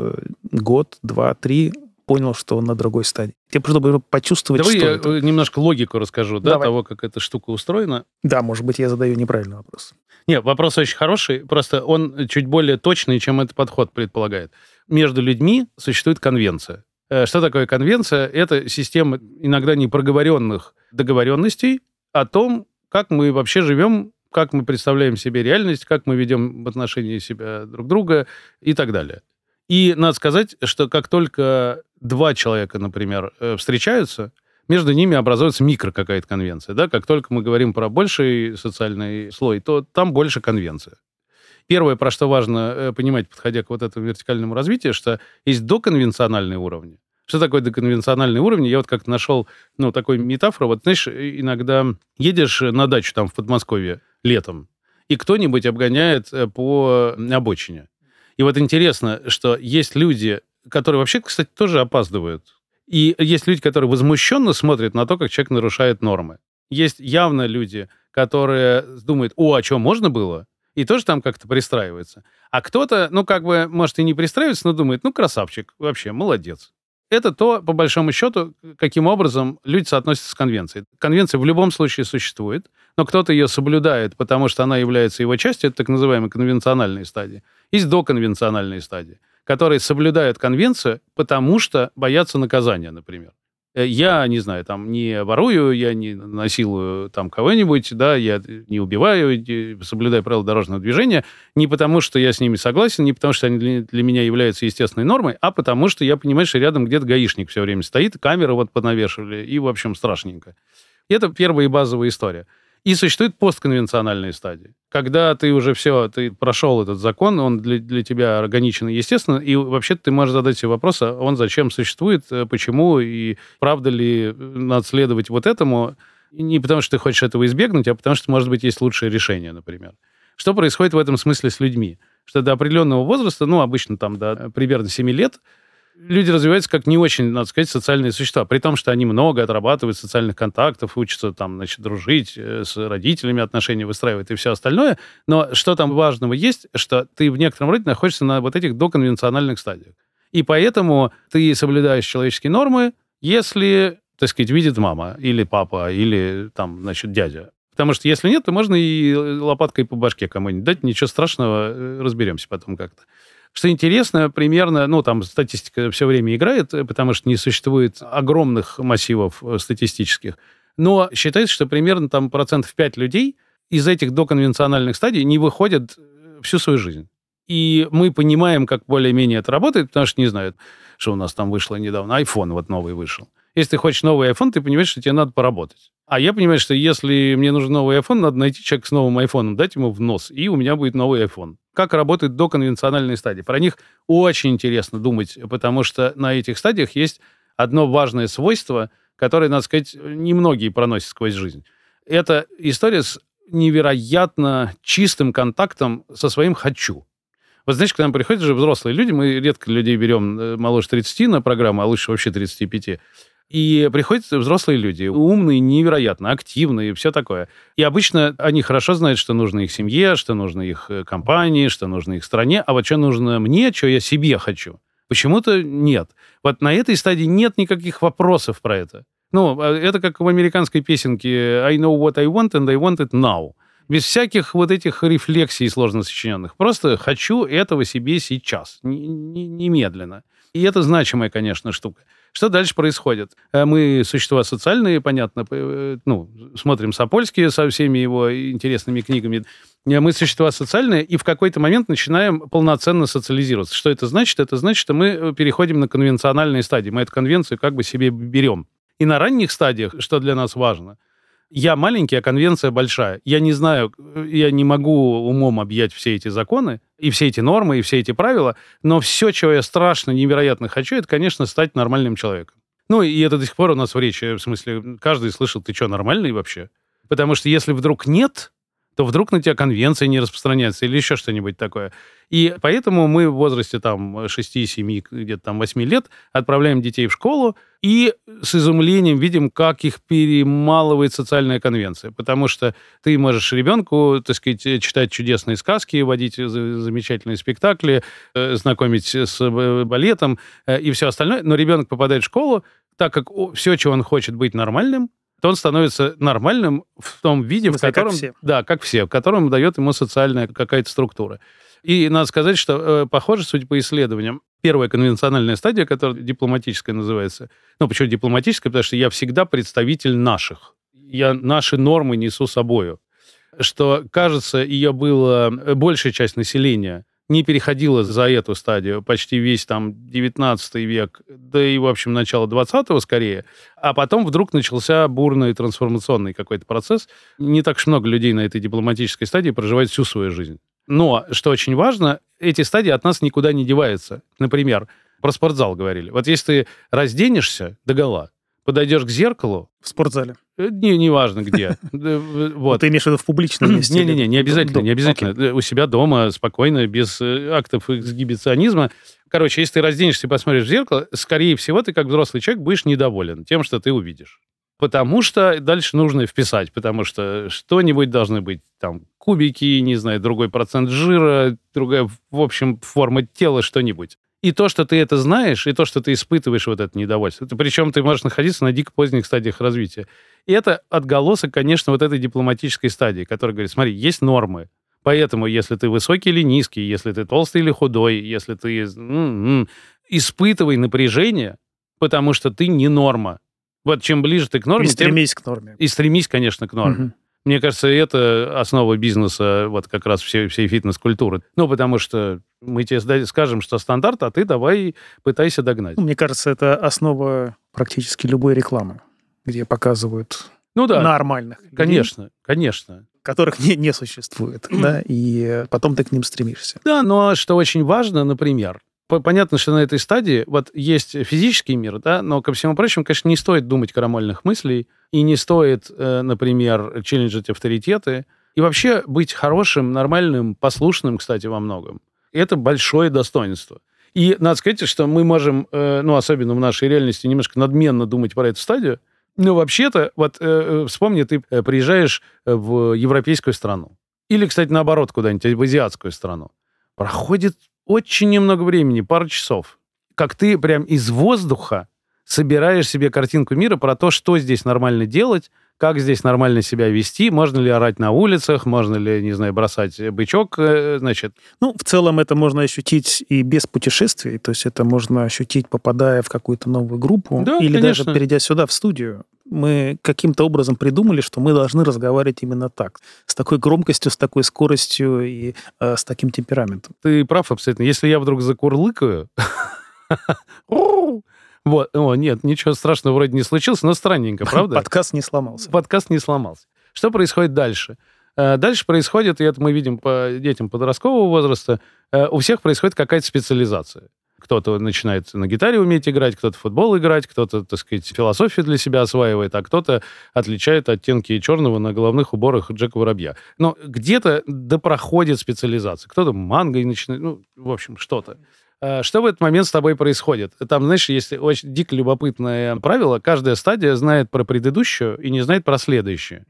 год, два, три... понял, что он на другой стадии. Я просто буду почувствовать, Давай что я это. Немножко логику расскажу, да, того, как эта штука устроена. Да, может быть, я задаю неправильный вопрос. Нет, вопрос очень хороший, просто он чуть более точный, чем этот подход предполагает. Между людьми существует конвенция. Что такое конвенция? Это система иногда непроговоренных договоренностей о том, как мы вообще живем, как мы представляем себе реальность, как мы ведем в отношении себя друг друга и так далее. И надо сказать, что как только два человека, например, встречаются, между ними образуется микро какая-то конвенция. Да? Как только мы говорим про больший социальный слой, то там больше конвенция. Первое, про что важно понимать, подходя к вот этому вертикальному развитию, что есть доконвенциональные уровни. Что такое доконвенциональные уровни? Я вот как-то нашел ну, такую метафору. Вот, знаешь, иногда едешь на дачу там в Подмосковье летом, и кто-нибудь обгоняет по обочине. И вот интересно, что есть люди, которые вообще, кстати, тоже опаздывают. И есть люди, которые возмущенно смотрят на то, как человек нарушает нормы. Есть явно люди, которые думают, о, а что, можно было? И тоже там как-то пристраивается. А кто-то, ну, как бы, может, и не пристраивается, но думает, ну, красавчик, вообще, молодец. Это то, по большому счету, каким образом люди соотносятся с конвенцией. Конвенция в любом случае существует, но кто-то ее соблюдает, потому что она является его частью, это так называемые конвенциональные стадии. Есть доконвенциональные стадии, которые соблюдают конвенцию, потому что боятся наказания, например. Я, не знаю, там, не ворую, я не насилую там кого-нибудь, да, я не убиваю, соблюдаю правила дорожного движения, не потому, что я с ними согласен, не потому, что они для, для меня являются естественной нормой, а потому, что я понимаю, что рядом где-то гаишник все время стоит, камеры вот понавешивали, и, в общем, страшненько. Это первая и базовая история. И существуют постконвенциональные стадии. Когда ты уже все, ты прошел этот закон, он для, для тебя органичен и естественно, и вообще-то ты можешь задать себе вопрос, а он зачем существует, почему, и правда ли надо следовать вот этому, не потому что ты хочешь этого избегнуть, а потому что, может быть, есть лучшее решение, например. Что происходит в этом смысле с людьми? Что до определенного возраста, ну, обычно там до примерно семи лет, люди развиваются как не очень, надо сказать, социальные существа, при том, что они много отрабатывают социальных контактов, учатся там, значит, дружить с родителями, отношения выстраивают и все остальное. Но что там важного есть, что ты в некотором роде находишься на вот этих доконвенциональных стадиях. И поэтому ты соблюдаешь человеческие нормы, если, так сказать, видит мама или папа, или там, значит, дядя. Потому что если нет, то можно и лопаткой по башке кому-нибудь дать, ничего страшного, разберемся потом как-то. Что интересно, примерно, ну, там статистика все время играет, потому что не существует огромных массивов статистических, но считается, что примерно там процентов пять людей из этих доконвенциональных стадий не выходят всю свою жизнь. И мы понимаем, как более-менее это работает, потому что не знают, что у нас там вышло недавно. iPhone вот новый вышел. Если ты хочешь новый iPhone, ты понимаешь, что тебе надо поработать. А я понимаю, что если мне нужен новый iPhone, надо найти человека с новым iPhone, дать ему в нос, и у меня будет новый iPhone. Как работают доконвенциональные стадии? Про них очень интересно думать, потому что на этих стадиях есть одно важное свойство, которое, надо сказать, немногие проносят сквозь жизнь. Это история с невероятно чистым контактом со своим «хочу». Вот знаешь, к нам приходят же взрослые люди, мы редко людей берем моложе тридцати на программу, а лучше вообще тридцати пяти. И приходят взрослые люди, умные, невероятно, активные, все такое. И обычно они хорошо знают, что нужно их семье, что нужно их компании, что нужно их стране, а вот что нужно мне, что я себе хочу. Почему-то нет. Вот на этой стадии нет никаких вопросов про это. Ну, это как в американской песенке «I know what I want and I want it now». Без всяких вот этих рефлексий сложно сочиненных. Просто хочу этого себе сейчас, немедленно. И это значимая, конечно, штука. Что дальше происходит? Мы существа социальные, понятно, ну, смотрим Сапольский со всеми его интересными книгами. Мы существа социальные, и в какой-то момент начинаем полноценно социализироваться. Что это значит? Это значит, что мы переходим на конвенциональные стадии. Мы эту конвенцию как бы себе берем. И на ранних стадиях, что для нас важно, я маленький, а конвенция большая. Я не знаю, я не могу умом объять все эти законы, и все эти нормы, и все эти правила, но все, чего я страшно, невероятно хочу, это, конечно, стать нормальным человеком. Ну, и это до сих пор у нас в речи, в смысле, каждый слышал, ты что, нормальный вообще? Потому что если вдруг нет, то вдруг на тебя конвенция не распространяется или еще что-нибудь такое. И поэтому мы в возрасте там шести-семи, где-то там восьми лет отправляем детей в школу, и с изумлением видим, как их перемалывает социальная конвенция. Потому что ты можешь ребенку, так сказать, читать чудесные сказки, водить замечательные спектакли, знакомить с балетом и все остальное. Но ребенок попадает в школу, так как все, чего он хочет, быть нормальным, то он становится нормальным в том виде, в, в котором... Как все. Да, как все, в котором дает ему социальная какая-то структура. И надо сказать, что, э, похоже, судя по исследованиям, первая конвенциональная стадия, которая дипломатическая называется... Ну, почему дипломатическая? Потому что я всегда представитель наших. Я наши нормы несу собою. Что, кажется, ее было... Большая часть населения не переходила за эту стадию почти весь там девятнадцатый век, да и, в общем, начало двадцатого скорее, а потом вдруг начался бурный трансформационный какой-то процесс. Не так уж много людей на этой дипломатической стадии проживает всю свою жизнь. Но, что очень важно, эти стадии от нас никуда не деваются. Например, про спортзал говорили. Вот если ты разденешься догола, подойдешь к зеркалу... В спортзале. Не, не важно где. Вот. Ты имеешь в виду в публичном месте? Не-не-не, не обязательно, не обязательно. У себя дома спокойно, без актов эксгибиционизма. Короче, если ты разденешься и посмотришь в зеркало, скорее всего, ты как взрослый человек будешь недоволен тем, что ты увидишь. Потому что дальше нужно вписать, потому что что-нибудь должны быть там кубики, не знаю, другой процент жира, другая, в общем, форма тела, что-нибудь. И то, что ты это знаешь, и то, что ты испытываешь вот это недовольство. Причем ты можешь находиться на дико поздних стадиях развития. И это отголосок, конечно, вот этой дипломатической стадии, которая говорит, смотри, есть нормы. Поэтому, если ты высокий или низкий, если ты толстый или худой, если ты... М-м-м, испытывай напряжение, потому что ты не норма. Вот чем ближе ты к норме... И стремись тем... к норме. И стремись, конечно, к норме. Угу. Мне кажется, это основа бизнеса, вот как раз всей, всей фитнес-культуры. Ну, потому что мы тебе скажем, что стандарт, а ты давай пытайся догнать. Мне кажется, это основа практически любой рекламы, где показывают ну, да, нормальных конечно, людей, конечно. Которых не, не существует, да, и потом ты к ним стремишься. Да, но что очень важно, например... Понятно, что на этой стадии вот есть физический мир, да, но, ко всему прочему, конечно, не стоит думать крамольных мыслей, и не стоит, например, челленджить авторитеты, и вообще быть хорошим, нормальным, послушным, кстати, во многом. Это большое достоинство. И надо сказать, что мы можем, ну, особенно в нашей реальности, немножко надменно думать про эту стадию, но вообще-то, вот вспомни, ты приезжаешь в европейскую страну, или, кстати, наоборот, куда-нибудь, в азиатскую страну, проходит очень немного времени, пару часов, как ты прям из воздуха собираешь себе картинку мира про то, что здесь нормально делать, как здесь нормально себя вести, можно ли орать на улицах, можно ли, не знаю, бросать бычок, значит. Ну, в целом это можно ощутить и без путешествий, то есть это можно ощутить, попадая в какую-то новую группу, да, или конечно. Даже перейдя сюда, в студию. Мы каким-то образом придумали, что мы должны разговаривать именно так, с такой громкостью, с такой скоростью и э, с таким темпераментом. Ты прав абсолютно. Если я вдруг закурлыкаю... Вот, о, нет, ничего страшного вроде не случилось, но странненько, правда? Подкаст не сломался. Подкаст не сломался. Что происходит дальше? Дальше происходит, и это мы видим по детям подросткового возраста, у всех происходит какая-то специализация. Кто-то начинает на гитаре уметь играть, кто-то в футбол играть, кто-то, так сказать, философию для себя осваивает, а кто-то отличает оттенки черного на головных уборах Джека Воробья. Но где-то допроходит специализация. Кто-то мангой начинает, ну, в общем, что-то. Что в этот момент с тобой происходит? Там, знаешь, есть очень дико любопытное правило. Каждая стадия знает про предыдущую и не знает про следующую.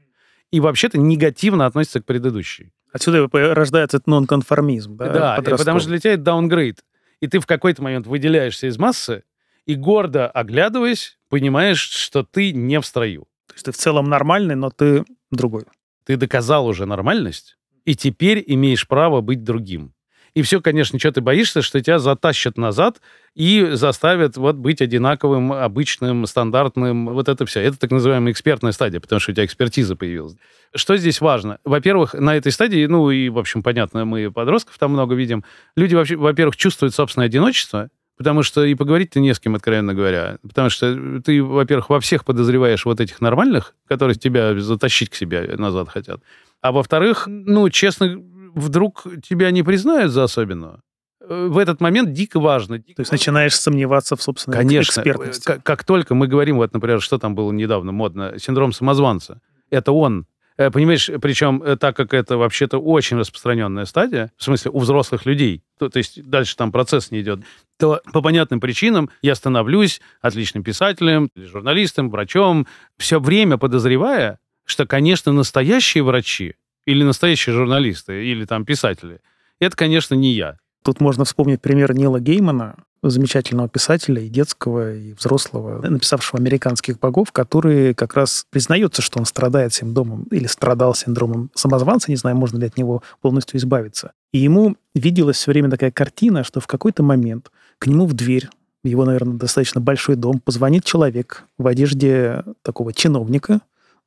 И вообще-то негативно относится к предыдущей. Отсюда рождается этот нонконформизм. Да, да, потому что для тебя это даунгрейд. И ты в какой-то момент выделяешься из массы и, гордо оглядываясь, понимаешь, что ты не в строю. То есть ты в целом нормальный, но ты другой. Ты доказал уже нормальность, и теперь имеешь право быть другим. И все, конечно, что ты боишься, что тебя затащат назад и заставят вот быть одинаковым, обычным, стандартным. Вот это все. Это так называемая экспертная стадия, потому что у тебя экспертиза появилась. Что здесь важно? Во-первых, на этой стадии, ну и, в общем, понятно, мы подростков там много видим, люди, вообще, во-первых, чувствуют собственное одиночество, Потому что и поговорить-то не с кем, откровенно говоря. Потому что ты, во-первых, во всех подозреваешь вот этих нормальных, которые тебя затащить к себе назад хотят. А во-вторых, ну, честно, вдруг тебя не признают за особенного. В этот момент дико важно. То есть начинаешь сомневаться в собственной конечно, экспертности. Конечно. Как только мы говорим, вот, например, что там было недавно модно, синдром самозванца. Это он. Понимаешь, причем так как это вообще-то очень распространенная стадия, в смысле у взрослых людей, то, то есть дальше там процесс не идет, то по понятным причинам я становлюсь отличным писателем, журналистом, врачом, все время подозревая, что, конечно, настоящие врачи или настоящие журналисты или там писатели, это, конечно, не я. Тут можно вспомнить пример Нила Геймана, замечательного писателя и детского, и взрослого, написавшего «Американских богов», который как раз признается, что он страдает синдромом или страдал синдромом самозванца, не знаю, можно ли от него полностью избавиться. И ему виделась все время такая картина, что в какой-то момент к нему в дверь, в его, наверное, достаточно большой дом, позвонит человек в одежде такого чиновника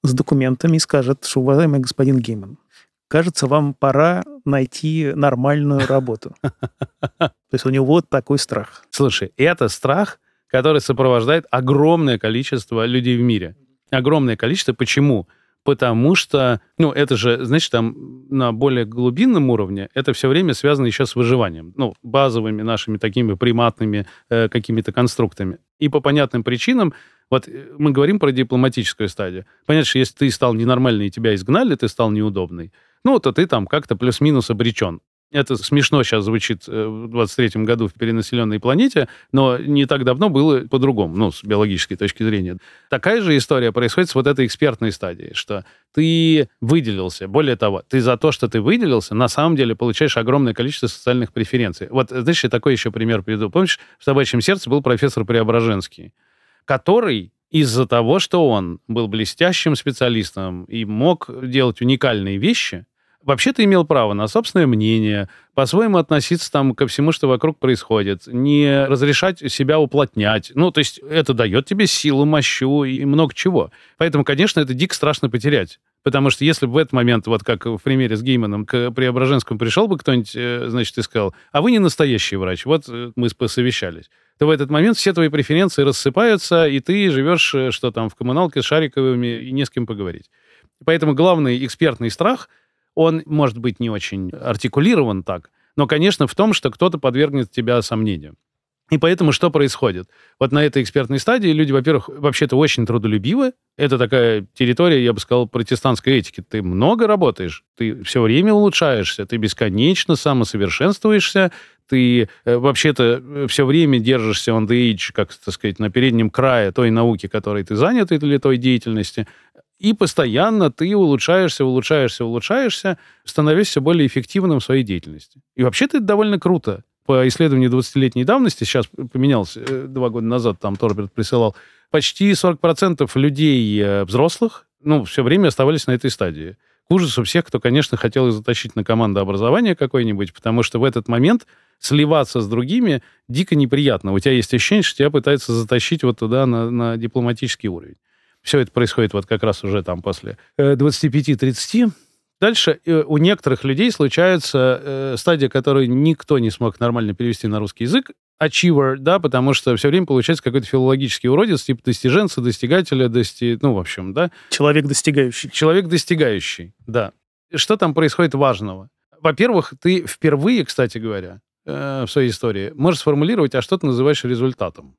с документами и скажет, что, уважаемый господин Гейман, кажется, вам пора найти нормальную работу. То есть у него такой страх. Слушай, это страх, который сопровождает огромное количество людей в мире. Огромное количество. Почему? Потому что, ну, это же, значит, там на более глубинном уровне это все время связано еще с выживанием. Ну, базовыми нашими такими приматными э, какими-то конструктами. И по понятным причинам, вот мы говорим про дипломатическую стадию. Понятно, что если ты стал ненормальный и тебя изгнали, ты стал неудобный, ну, то ты там как-то плюс-минус обречен. Это смешно сейчас звучит в двадцать третьем году в перенаселенной планете, но не так давно было по-другому, ну, с биологической точки зрения. Такая же история происходит с вот этой экспертной стадией, что ты выделился. Более того, ты за то, что ты выделился, на самом деле получаешь огромное количество социальных преференций. Вот, знаешь, я такой еще пример приведу. Помнишь, в «Собачьем сердце» был профессор Преображенский, который из-за того, что он был блестящим специалистом и мог делать уникальные вещи, вообще-то имел право на собственное мнение, по-своему относиться там ко всему, что вокруг происходит, не разрешать себя уплотнять. Ну, то есть это дает тебе силу, мощу и много чего. Поэтому, конечно, это дико страшно потерять. Потому что если бы в этот момент, вот как в примере с Гейманом, к Преображенскому пришел бы кто-нибудь, значит, и сказал, а вы не настоящий врач, вот мы посовещались, то в этот момент все твои преференции рассыпаются, и ты живешь, что там, в коммуналке с Шариковыми, и не с кем поговорить. Поэтому главный экспертный страх – он, может быть, не очень артикулирован так, но, конечно, в том, что кто-то подвергнет тебя сомнениям. И поэтому что происходит? Вот на этой экспертной стадии люди, во-первых, вообще-то очень трудолюбивы. Это такая территория, я бы сказал, протестантской этики. Ты много работаешь, ты все время улучшаешься, ты бесконечно самосовершенствуешься, ты э, вообще-то все время держишься on the edge, как, так сказать, на переднем крае той науки, которой ты занят, или той деятельности. И постоянно ты улучшаешься, улучшаешься, улучшаешься, становишься более эффективным в своей деятельности. И вообще-то это довольно круто. По исследованию двадцатилетней давности, сейчас поменялось, два года назад там Торберт присылал, почти сорок процентов людей взрослых, ну, все время оставались на этой стадии. К ужасу всех, кто, конечно, хотел их затащить на командообразование какое-нибудь, потому что в этот момент сливаться с другими дико неприятно. У тебя есть ощущение, что тебя пытаются затащить вот туда на, на дипломатический уровень. Все это происходит вот как раз уже там после двадцати пяти тридцати. Дальше у некоторых людей случается стадия, которую никто не смог нормально перевести на русский язык. Achiever, да, потому что все время получается какой-то филологический уродец, типа достиженца, достигателя, дости... ну, в общем, да. Человек достигающий. Человек достигающий, да. Что там происходит важного? Во-первых, ты впервые, кстати говоря, в своей истории можешь сформулировать, а что ты называешь результатом.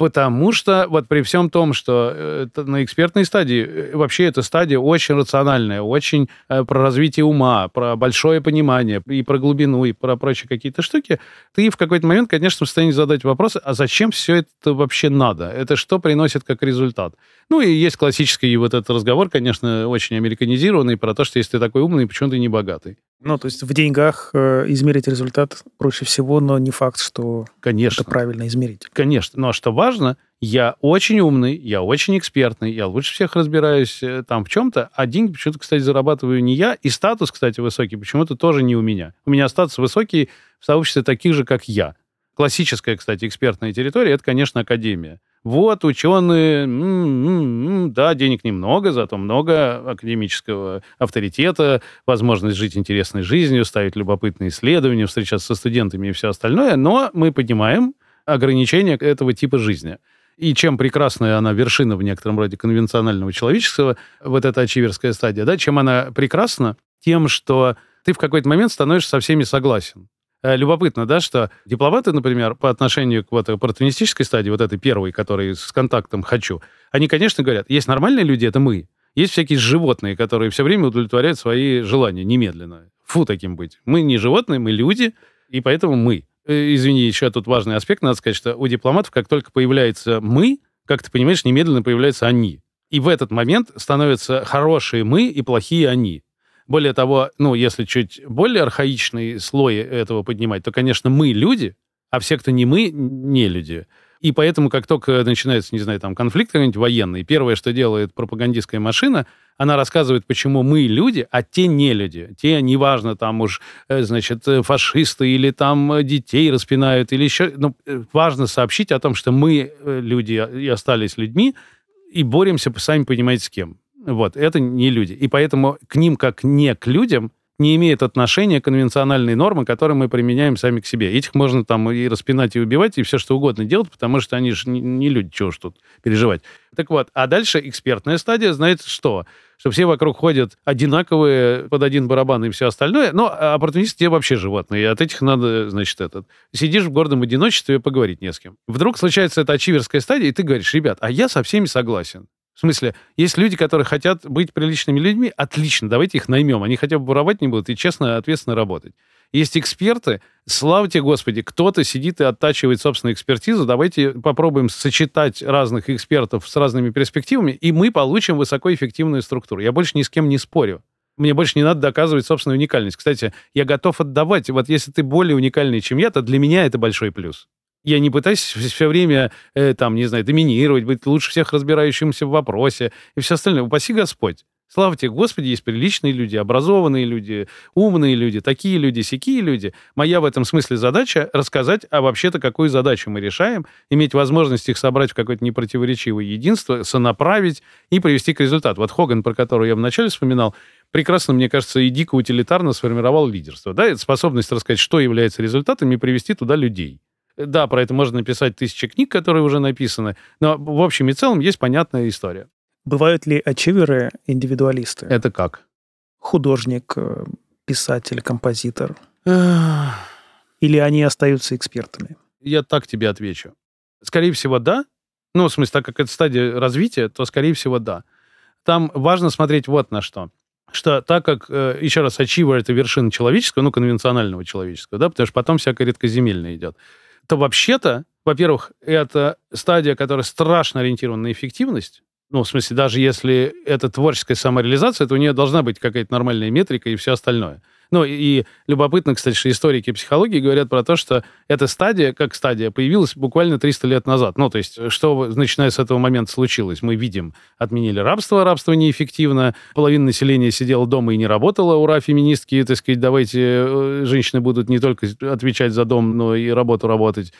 Потому что вот при всем том, что на экспертной стадии, вообще эта стадия очень рациональная, очень про развитие ума, про большое понимание, и про глубину, и про прочие какие-то штуки, ты в какой-то момент, конечно, в состоянии задать вопрос, а зачем все это вообще надо? Это что приносит как результат? Ну и есть классический вот этот разговор, конечно, очень американизированный, про то, что если ты такой умный, почему ты не богатый? Ну, то есть в деньгах измерить результат проще всего, но не факт, что конечно. Это правильно измерить. Конечно. Ну, а что важно, я очень умный, я очень экспертный, я лучше всех разбираюсь там в чем-то, а деньги почему-то, кстати, зарабатываю не я, и статус, кстати, высокий почему-то тоже не у меня. У меня статус высокий в сообществе таких же, как я. Классическая, кстати, экспертная территория – это, конечно, академия. Вот, ученые, м-м-м, да, денег немного, зато много академического авторитета, возможность жить интересной жизнью, ставить любопытные исследования, встречаться со студентами и все остальное, но мы понимаем, ограничения этого типа жизни. И чем прекрасная она вершина в некотором роде конвенционального человеческого, вот эта ачиверская стадия, да, чем она прекрасна? Тем, что ты в какой-то момент становишься со всеми согласен. Любопытно, да, что дипломаты, например, по отношению к вот оппортунистической стадии, вот этой первой, которой с контактом «хочу», они, конечно, говорят, есть нормальные люди, это мы. Есть всякие животные, которые все время удовлетворяют свои желания немедленно. Фу, таким быть. Мы не животные, мы люди, и поэтому мы. Извини, еще тут важный аспект, надо сказать, что у дипломатов, как только появляется «мы», как ты понимаешь, немедленно появляются «они». И в этот момент становятся хорошие «мы» и плохие «они». Более того, ну, если чуть более архаичный слой этого поднимать, то, конечно, мы люди, а все, кто не мы, не люди. И поэтому, как только начинается, не знаю, там, конфликт какой-нибудь военный, первое, что делает пропагандистская машина, она рассказывает, почему мы люди, а те не люди. Те, неважно, там уж, значит, фашисты или там детей распинают, или еще... Ну, важно сообщить о том, что мы люди и остались людьми, и боремся, сами понимаете, с кем. Вот, это не люди. И поэтому к ним, как не к людям, не имеет отношения конвенциональные нормы, которые мы применяем сами к себе. Этих можно там и распинать, и убивать, и все что угодно делать, потому что они же не люди, чего ж тут переживать. Так вот, а дальше экспертная стадия знает что? Что все вокруг ходят одинаковые, под один барабан и все остальное, но оппортунисты те вообще животные, и от этих надо, значит, этот. Сидишь в гордом одиночестве, поговорить не с кем. Вдруг случается эта ачиверская стадия, и ты говоришь, ребят, а я со всеми согласен. В смысле, есть люди, которые хотят быть приличными людьми, отлично, давайте их наймем. Они хотя бы воровать не будут и честно, ответственно работать. Есть эксперты, слава тебе, Господи, кто-то сидит и оттачивает собственную экспертизу, давайте попробуем сочетать разных экспертов с разными перспективами, и мы получим высокоэффективную структуру. Я больше ни с кем не спорю. Мне больше не надо доказывать собственную уникальность. Кстати, я готов отдавать. Вот если ты более уникальный, чем я, то для меня это большой плюс. Я не пытаюсь все время, э, там, не знаю, доминировать, быть лучше всех разбирающимся в вопросе и все остальное. Упаси Господь. Слава тебе, Господи, есть приличные люди, образованные люди, умные люди, такие люди, сякие люди. Моя в этом смысле задача — рассказать, а вообще-то какую задачу мы решаем, иметь возможность их собрать в какое-то непротиворечивое единство, сонаправить и привести к результату. Вот Хоган, про которого я вначале вспоминал, прекрасно, мне кажется, и дико утилитарно сформировал лидерство. Да? Это способность рассказать, что является результатом, и привести туда людей. Да, про это можно написать тысячи книг, которые уже написаны, но в общем и целом есть понятная история. Бывают ли ачиверы индивидуалисты? Это как? Художник, писатель, композитор. Или они остаются экспертами? Я так тебе отвечу. Скорее всего, да. Ну, в смысле, так как это стадия развития, то, скорее всего, да. Там важно смотреть вот на что. Что так как, еще раз, ачивер — это вершина человеческого, ну, конвенционального человеческого, да, потому что потом всякое редкоземельное идет, то вообще-то, во-первых, это стадия, которая страшно ориентирована на эффективность. Ну, в смысле, даже если это творческая самореализация, то у нее должна быть какая-то нормальная метрика и все остальное. Ну, и любопытно, кстати, что историки психологии говорят про то, что эта стадия, как стадия, появилась буквально триста лет назад. Ну, то есть, что, начиная с этого момента, случилось? Мы видим, отменили рабство, рабство неэффективно, половина населения сидела дома и не работала, ура, феминистки, так сказать, давайте, женщины будут не только отвечать за дом, но и работу работать.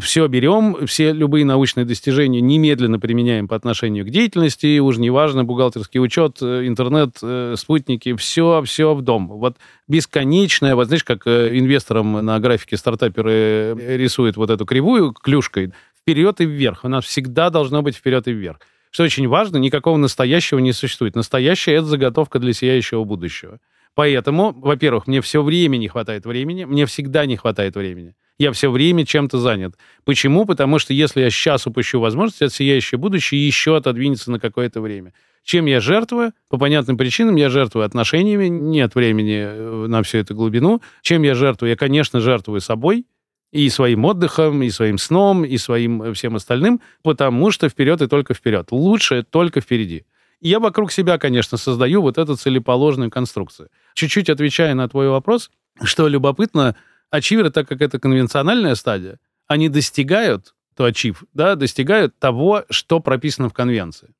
Все берем, все любые научные достижения немедленно применяем по отношению к деятельности, уж неважно, бухгалтерский учет, интернет, спутники, все, все в дом. Вот бесконечная, вот знаешь, как инвесторам на графике стартаперы рисуют вот эту кривую клюшкой, вперед и вверх, у нас всегда должно быть вперед и вверх. Что очень важно, никакого настоящего не существует. Настоящее – это заготовка для сияющего будущего. Поэтому, во-первых, мне все время не хватает времени, мне всегда не хватает времени. Я все время чем-то занят. Почему? Потому что если я сейчас упущу возможность, это сияющее будущее еще отодвинется на какое-то время. Чем я жертвую? По понятным причинам я жертвую отношениями, нет времени на всю эту глубину. Чем я жертвую? Я, конечно, жертвую собой, и своим отдыхом, и своим сном, и своим всем остальным, потому что вперед и только вперед. Лучше только впереди. И я вокруг себя, конечно, создаю вот эту целеположную конструкцию. Чуть-чуть отвечая на твой вопрос, что любопытно, ачиверы, так как это конвенциональная стадия, они достигают, то ачив, да, достигают того, что прописано в конвенции.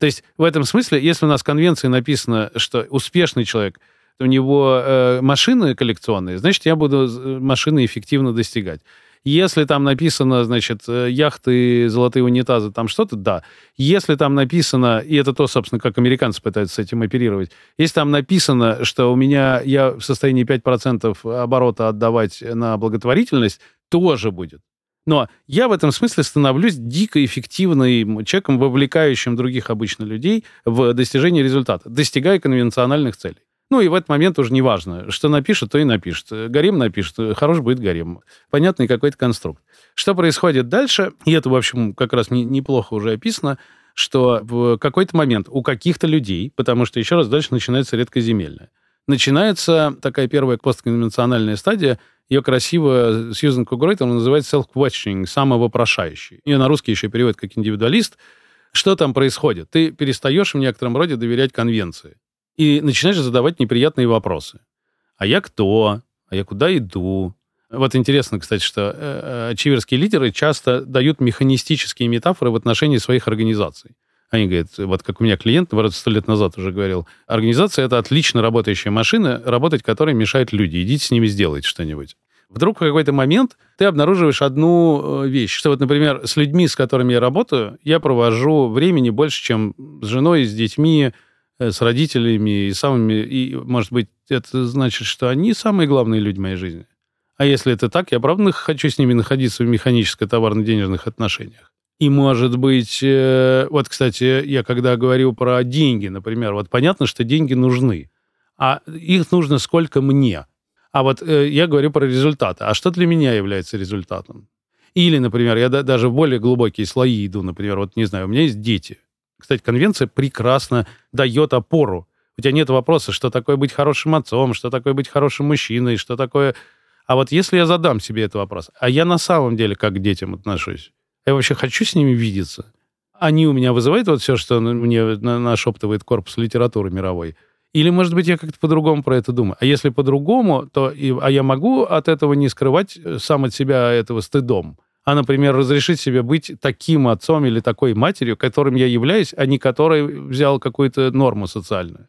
То есть в этом смысле, если у нас в конвенции написано, что успешный человек, у него э, машины коллекционные, значит, я буду машины эффективно достигать. Если там написано, значит, яхты, золотые унитазы, там что-то, да. Если там написано, и это то, собственно, как американцы пытаются с этим оперировать, если там написано, что у меня, я в состоянии пять процентов оборота отдавать на благотворительность, тоже будет. Но я в этом смысле становлюсь дико эффективным человеком, вовлекающим других обычно людей в достижение результата, достигая конвенциональных целей. Ну, и в этот момент уже не важно, что напишет, то и напишет. Гарем напишет, хорош будет гарем. Понятный какой-то конструкт. Что происходит дальше, и это, в общем, как раз неплохо уже описано, что в какой-то момент у каких-то людей, потому что, еще раз, дальше начинается редкоземельное, начинается такая первая постконвенциональная стадия, ее красиво Сьюзен Кук-Гройтер называет self-questioning, самовопрошающий. Ее на русский еще переводят как индивидуалист. Что там происходит? Ты перестаешь в некотором роде доверять конвенции и начинаешь задавать неприятные вопросы. А я кто? А я куда иду? Вот интересно, кстати, что чиверские лидеры часто дают механистические метафоры в отношении своих организаций. Они говорят, вот как у меня клиент, вроде сто лет назад уже говорил, организация — это отлично работающая машина, работать которой мешают люди. Идите с ними, сделайте что-нибудь. Вдруг в какой-то момент ты обнаруживаешь одну вещь, что вот, например, с людьми, с которыми я работаю, я провожу времени больше, чем с женой, с детьми, с родителями и самыми... И, может быть, это значит, что они самые главные люди в моей жизни. А если это так, я правда хочу с ними находиться в механическо-товарно-денежных отношениях. И, может быть, вот, кстати, я когда говорю про деньги, например, вот понятно, что деньги нужны, а их нужно сколько мне. А вот я говорю про результаты. А что для меня является результатом? Или, например, я даже в более глубокие слои иду, например, вот, не знаю, у меня есть дети. Кстати, конвенция прекрасно дает опору. У тебя нет вопроса, что такое быть хорошим отцом, что такое быть хорошим мужчиной, что такое... А вот если я задам себе этот вопрос, а я на самом деле как к детям отношусь? Я вообще хочу с ними видеться. Они у меня вызывают вот все, что мне нашептывает корпус литературы мировой. Или, может быть, я как-то по-другому про это думаю. А если по-другому, то и, а я могу от этого не скрывать сам от себя этого стыдом. А, например, разрешить себе быть таким отцом или такой матерью, которым я являюсь, а не который взял какую-то норму социальную.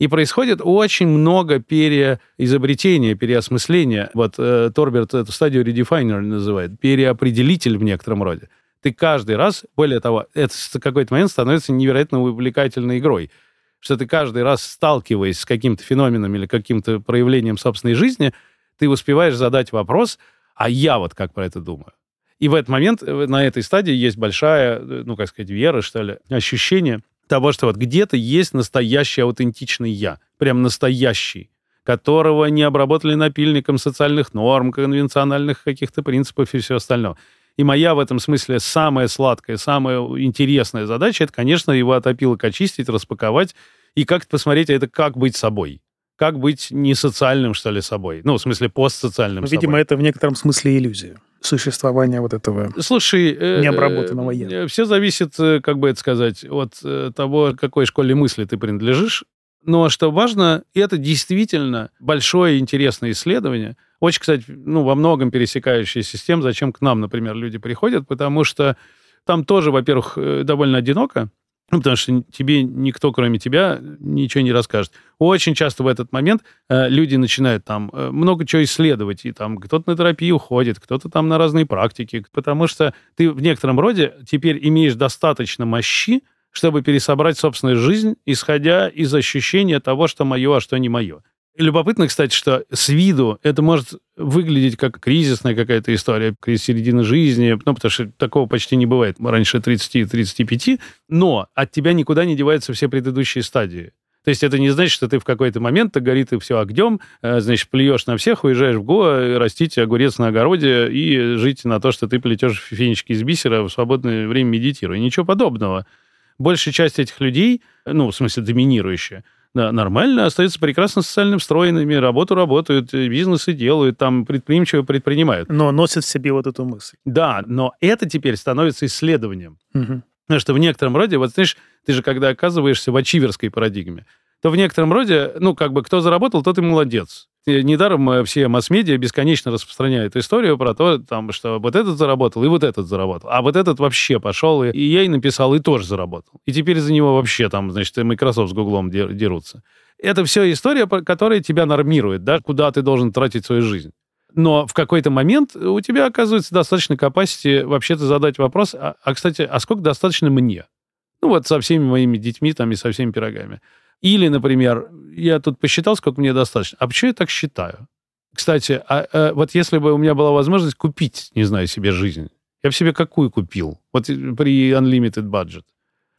И происходит очень много переизобретения, переосмысления. Вот э, Торберт эту стадию редефайнер называет, переопределитель в некотором роде. Ты каждый раз, более того, это в какой-то момент становится невероятно увлекательной игрой, что ты каждый раз, сталкиваясь с каким-то феноменом или каким-то проявлением собственной жизни, ты успеваешь задать вопрос, а я вот как про это думаю. И в этот момент на этой стадии есть большая, ну, как сказать, вера, что ли, ощущение того, что вот где-то есть настоящий аутентичный я, прям настоящий, которого не обработали напильником социальных норм, конвенциональных каких-то принципов и всего остального. И моя в этом смысле самая сладкая, самая интересная задача — это, конечно, его от опилок очистить, распаковать и как-то посмотреть, это как быть собой. Как быть не социальным, что ли, собой. Ну, в смысле, постсоциальным видимо, собой. Видимо, это в некотором смысле иллюзия. Существование вот этого Слушай, необработанного я. Э, э, все зависит, как бы это сказать, от того, какой школе мысли ты принадлежишь. Но что важно, это действительно большое интересное исследование. Очень, кстати, ну, во многом пересекающееся с тем, зачем к нам, например, люди приходят, потому что там тоже, во-первых, довольно одиноко. Ну, потому что тебе никто, кроме тебя, ничего не расскажет. Очень часто в этот момент э, люди начинают там э, много чего исследовать, и там кто-то на терапию уходит, кто-то там на разные практики, потому что ты в некотором роде теперь имеешь достаточно мощи, чтобы пересобрать собственную жизнь, исходя из ощущения того, что мое, а что не мое. И любопытно, кстати, что с виду это может выглядеть как кризисная какая-то история, кризис середины жизни, ну, потому что такого почти не бывает раньше тридцати тридцати пяти, но от тебя никуда не деваются все предыдущие стадии. То есть это не значит, что ты в какой-то момент горит и все огнем, значит, плюешь на всех, уезжаешь в Гоа, растить огурец на огороде и жить на то, что ты плетешь финички из бисера, в свободное время медитируя. Ничего подобного. Большая часть этих людей, ну, в смысле доминирующая, да, нормально, остаются прекрасно социально встроенными, работу работают, бизнесы делают, там предприимчиво предпринимают. Но носят в себе вот эту мысль. Да, но это теперь становится исследованием. Угу. Потому что в некотором роде, вот знаешь, ты же когда оказываешься в ачиверской парадигме, то в некотором роде, ну, как бы кто заработал, тот и молодец. Недаром все масс-медиа бесконечно распространяют историю про то, там, что вот этот заработал, и вот этот заработал, а вот этот вообще пошел, и, и я и написал, и тоже заработал. И теперь за него вообще там, значит, Microsoft с Гуглом дерутся. Это все история, которая тебя нормирует, да, куда ты должен тратить свою жизнь. Но в какой-то момент у тебя оказывается достаточно capacity вообще-то задать вопрос, а, а, кстати, а сколько достаточно мне? Ну, вот со всеми моими детьми там и со всеми пирогами. Или, например, я тут посчитал, сколько мне достаточно. А почему я так считаю? Кстати, а, а, вот если бы у меня была возможность купить, не знаю, себе жизнь, я бы себе какую купил? Вот при Unlimited Budget.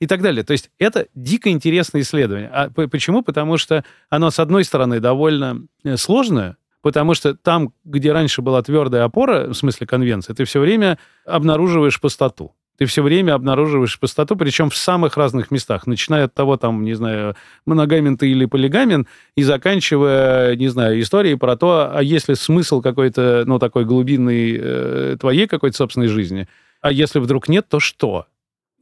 И так далее. То есть это дико интересное исследование. А почему? Потому что оно, с одной стороны, довольно сложное, потому что там, где раньше была твердая опора, в смысле конвенции, ты все время обнаруживаешь пустоту. Ты все время обнаруживаешь пустоту, причем в самых разных местах, начиная от того, там, не знаю, моногамен ты или полигамен, и заканчивая, не знаю, историей про то, а есть ли смысл какой-то, ну, такой глубинной э, твоей какой-то собственной жизни, а если вдруг нет, то что?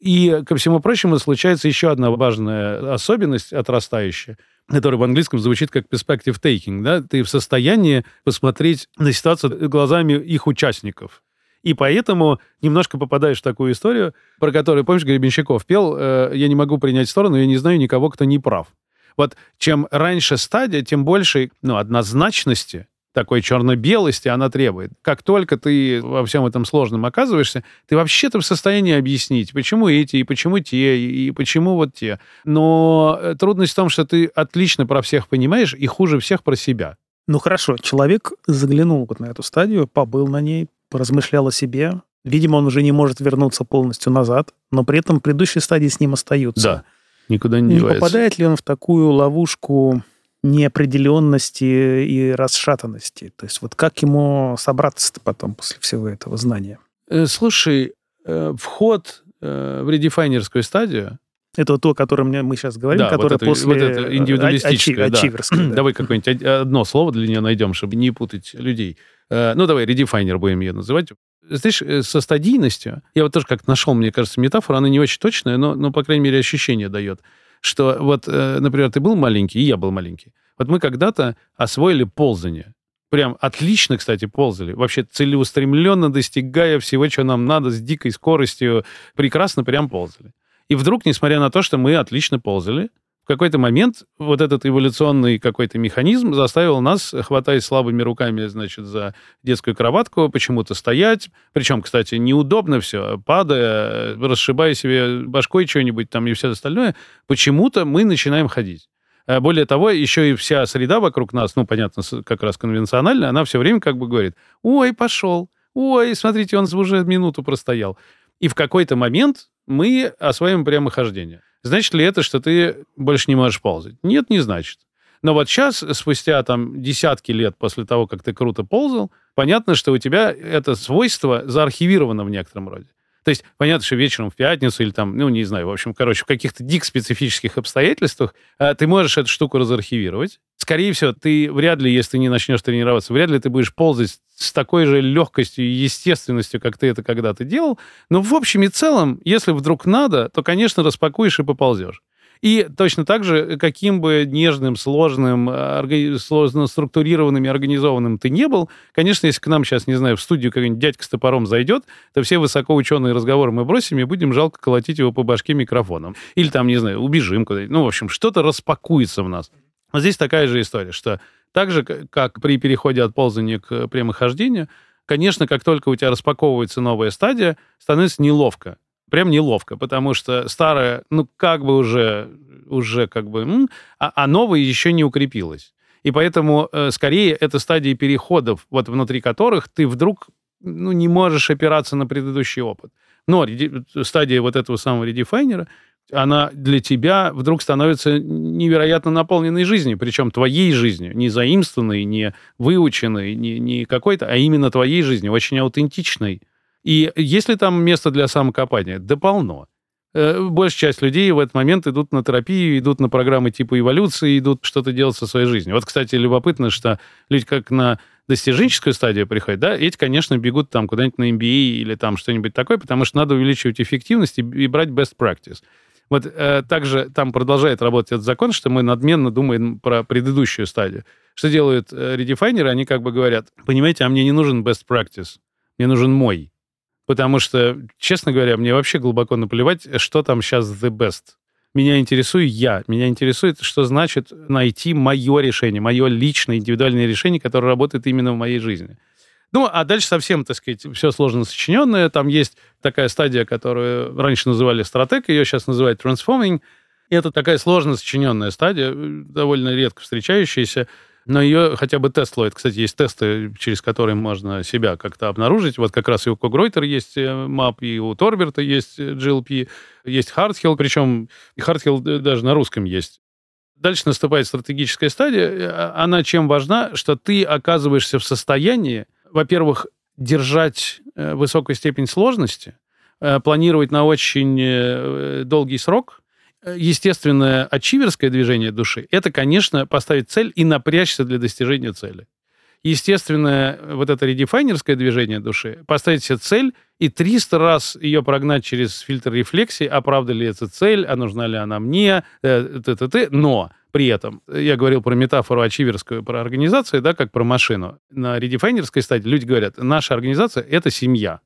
И, ко всему прочему, случается еще одна важная особенность отрастающая, которая в английском звучит как perspective taking, да, ты в состоянии посмотреть на ситуацию глазами их участников. И поэтому немножко попадаешь в такую историю, про которую, помнишь, Гребенщиков пел «Я не могу принять сторону, я не знаю никого, кто не прав». Вот чем раньше стадия, тем больше, ну, однозначности, такой черно-белости она требует. Как только ты во всем этом сложном оказываешься, ты вообще-то в состоянии объяснить, почему эти, и почему те, и почему вот те. Но трудность в том, что ты отлично про всех понимаешь и хуже всех про себя. Ну хорошо, человек заглянул вот на эту стадию, побыл на ней, размышлял о себе. Видимо, он уже не может вернуться полностью назад, но при этом предыдущие стадии с ним остаются. Да, никуда не девается. Не попадает ли он в такую ловушку неопределенности и расшатанности? То есть вот как ему собраться-то потом после всего этого знания? Слушай, вход в редефайнерскую стадию... Это то, о котором мы сейчас говорим, да, которое вот после... Вот это индивидуалистическое, а- да. Ачиверское. Да. Давай какое-нибудь одно слово для нее найдем, чтобы не путать людей. Ну, давай, редефайнер будем ее называть. Знаешь, со стадийностью, я вот тоже как-то нашел, мне кажется, метафору, она не очень точная, но, но по крайней мере, ощущение дает, что вот, например, ты был маленький, и я был маленький. Вот мы когда-то освоили ползание. Прям отлично, кстати, ползали. Вообще целеустремленно достигая всего, чего нам надо, с дикой скоростью. Прекрасно прям ползали. И вдруг, несмотря на то, что мы отлично ползали, в какой-то момент вот этот эволюционный какой-то механизм заставил нас, хватаясь слабыми руками, значит, за детскую кроватку, почему-то стоять. Причем, кстати, неудобно все, падая, расшибая себе башкой что-нибудь там и все остальное. Почему-то мы начинаем ходить. Более того, еще и вся среда вокруг нас, ну, понятно, как раз конвенциональная, она все время как бы говорит, ой, пошел, ой, смотрите, он уже минуту простоял. И в какой-то момент мы осваиваем прямохождение. Значит ли это, что ты больше не можешь ползать? Нет, не значит. Но вот сейчас, спустя там десятки лет после того, как ты круто ползал, понятно, что у тебя это свойство заархивировано в некотором роде. То есть понятно, что вечером в пятницу или там, ну, не знаю, в общем, короче, в каких-то дик-специфических обстоятельствах ты можешь эту штуку разархивировать. Скорее всего, ты вряд ли, если ты не начнешь тренироваться, вряд ли ты будешь ползать с такой же легкостью и естественностью, как ты это когда-то делал. Но в общем и целом, если вдруг надо, то, конечно, распакуешь и поползешь. И точно так же, каким бы нежным, сложным, орга... сложно структурированным и организованным ты не был, конечно, если к нам сейчас, не знаю, в студию какой-нибудь дядька с топором зайдет, то все высокоученые разговоры мы бросим и будем жалко колотить его по башке микрофоном. Или там, не знаю, убежим куда-нибудь. Ну, в общем, что-то распакуется в нас. Вот здесь такая же история, что так же, как при переходе от ползания к прямохождению, конечно, как только у тебя распаковывается новая стадия, становится неловко. Прям неловко, потому что старое, ну, как бы уже, уже как бы, м- а-, а новое еще не укрепилось. И поэтому, э, скорее, это стадии переходов, вот внутри которых ты вдруг, ну, не можешь опираться на предыдущий опыт. Но реди- стадия вот этого самого редефайнера, она для тебя вдруг становится невероятно наполненной жизнью, причем твоей жизнью, не заимствованной, не выученной, не, не какой-то, а именно твоей жизнью, очень аутентичной. И есть ли там место для самокопания? Да полно. Большая часть людей в этот момент идут на терапию, идут на программы типа эволюции, идут что-то делать со своей жизнью. Вот, кстати, любопытно, что люди как на достиженческую стадию приходят, да, эти, конечно, бегут там куда-нибудь на эм би эй или там что-нибудь такое, потому что надо увеличивать эффективность и, и брать best practice. Вот э, также там продолжает работать этот закон, что мы надменно думаем про предыдущую стадию. Что делают э, редефайнеры? Они как бы говорят, понимаете, а мне не нужен best practice, мне нужен мой. Потому что, честно говоря, мне вообще глубоко наплевать, что там сейчас the best. Меня интересую я. Меня интересует, что значит найти мое решение, мое личное индивидуальное решение, которое работает именно в моей жизни. Ну, а дальше совсем, так сказать, все сложно сочиненное. Там есть такая стадия, которую раньше называли стратег, ее сейчас называют transforming. Это такая сложно сочиненная стадия, довольно редко встречающаяся, Но ее хотя бы тест ловит. Кстати, есть тесты, через которые можно себя как-то обнаружить. Вот как раз и у Кук-Гройтер есть мап, и у Торберта есть джи эл пи, есть Хардхилл, причем и Хардхилл даже на русском есть. Дальше наступает стратегическая стадия. Она чем важна? Что ты оказываешься в состоянии, во-первых, держать высокую степень сложности, планировать на очень долгий срок. Естественное ачиверское движение души – это, конечно, поставить цель и напрячься для достижения цели. Естественное вот это редефайнерское движение души – поставить себе цель и триста раз ее прогнать через фильтр рефлексии, а правда ли эта цель, а нужна ли она мне, т-т-т. Но при этом, я говорил про метафору ачиверскую, про организацию, да, как про машину. На редефайнерской стадии люди говорят, наша организация – это семья.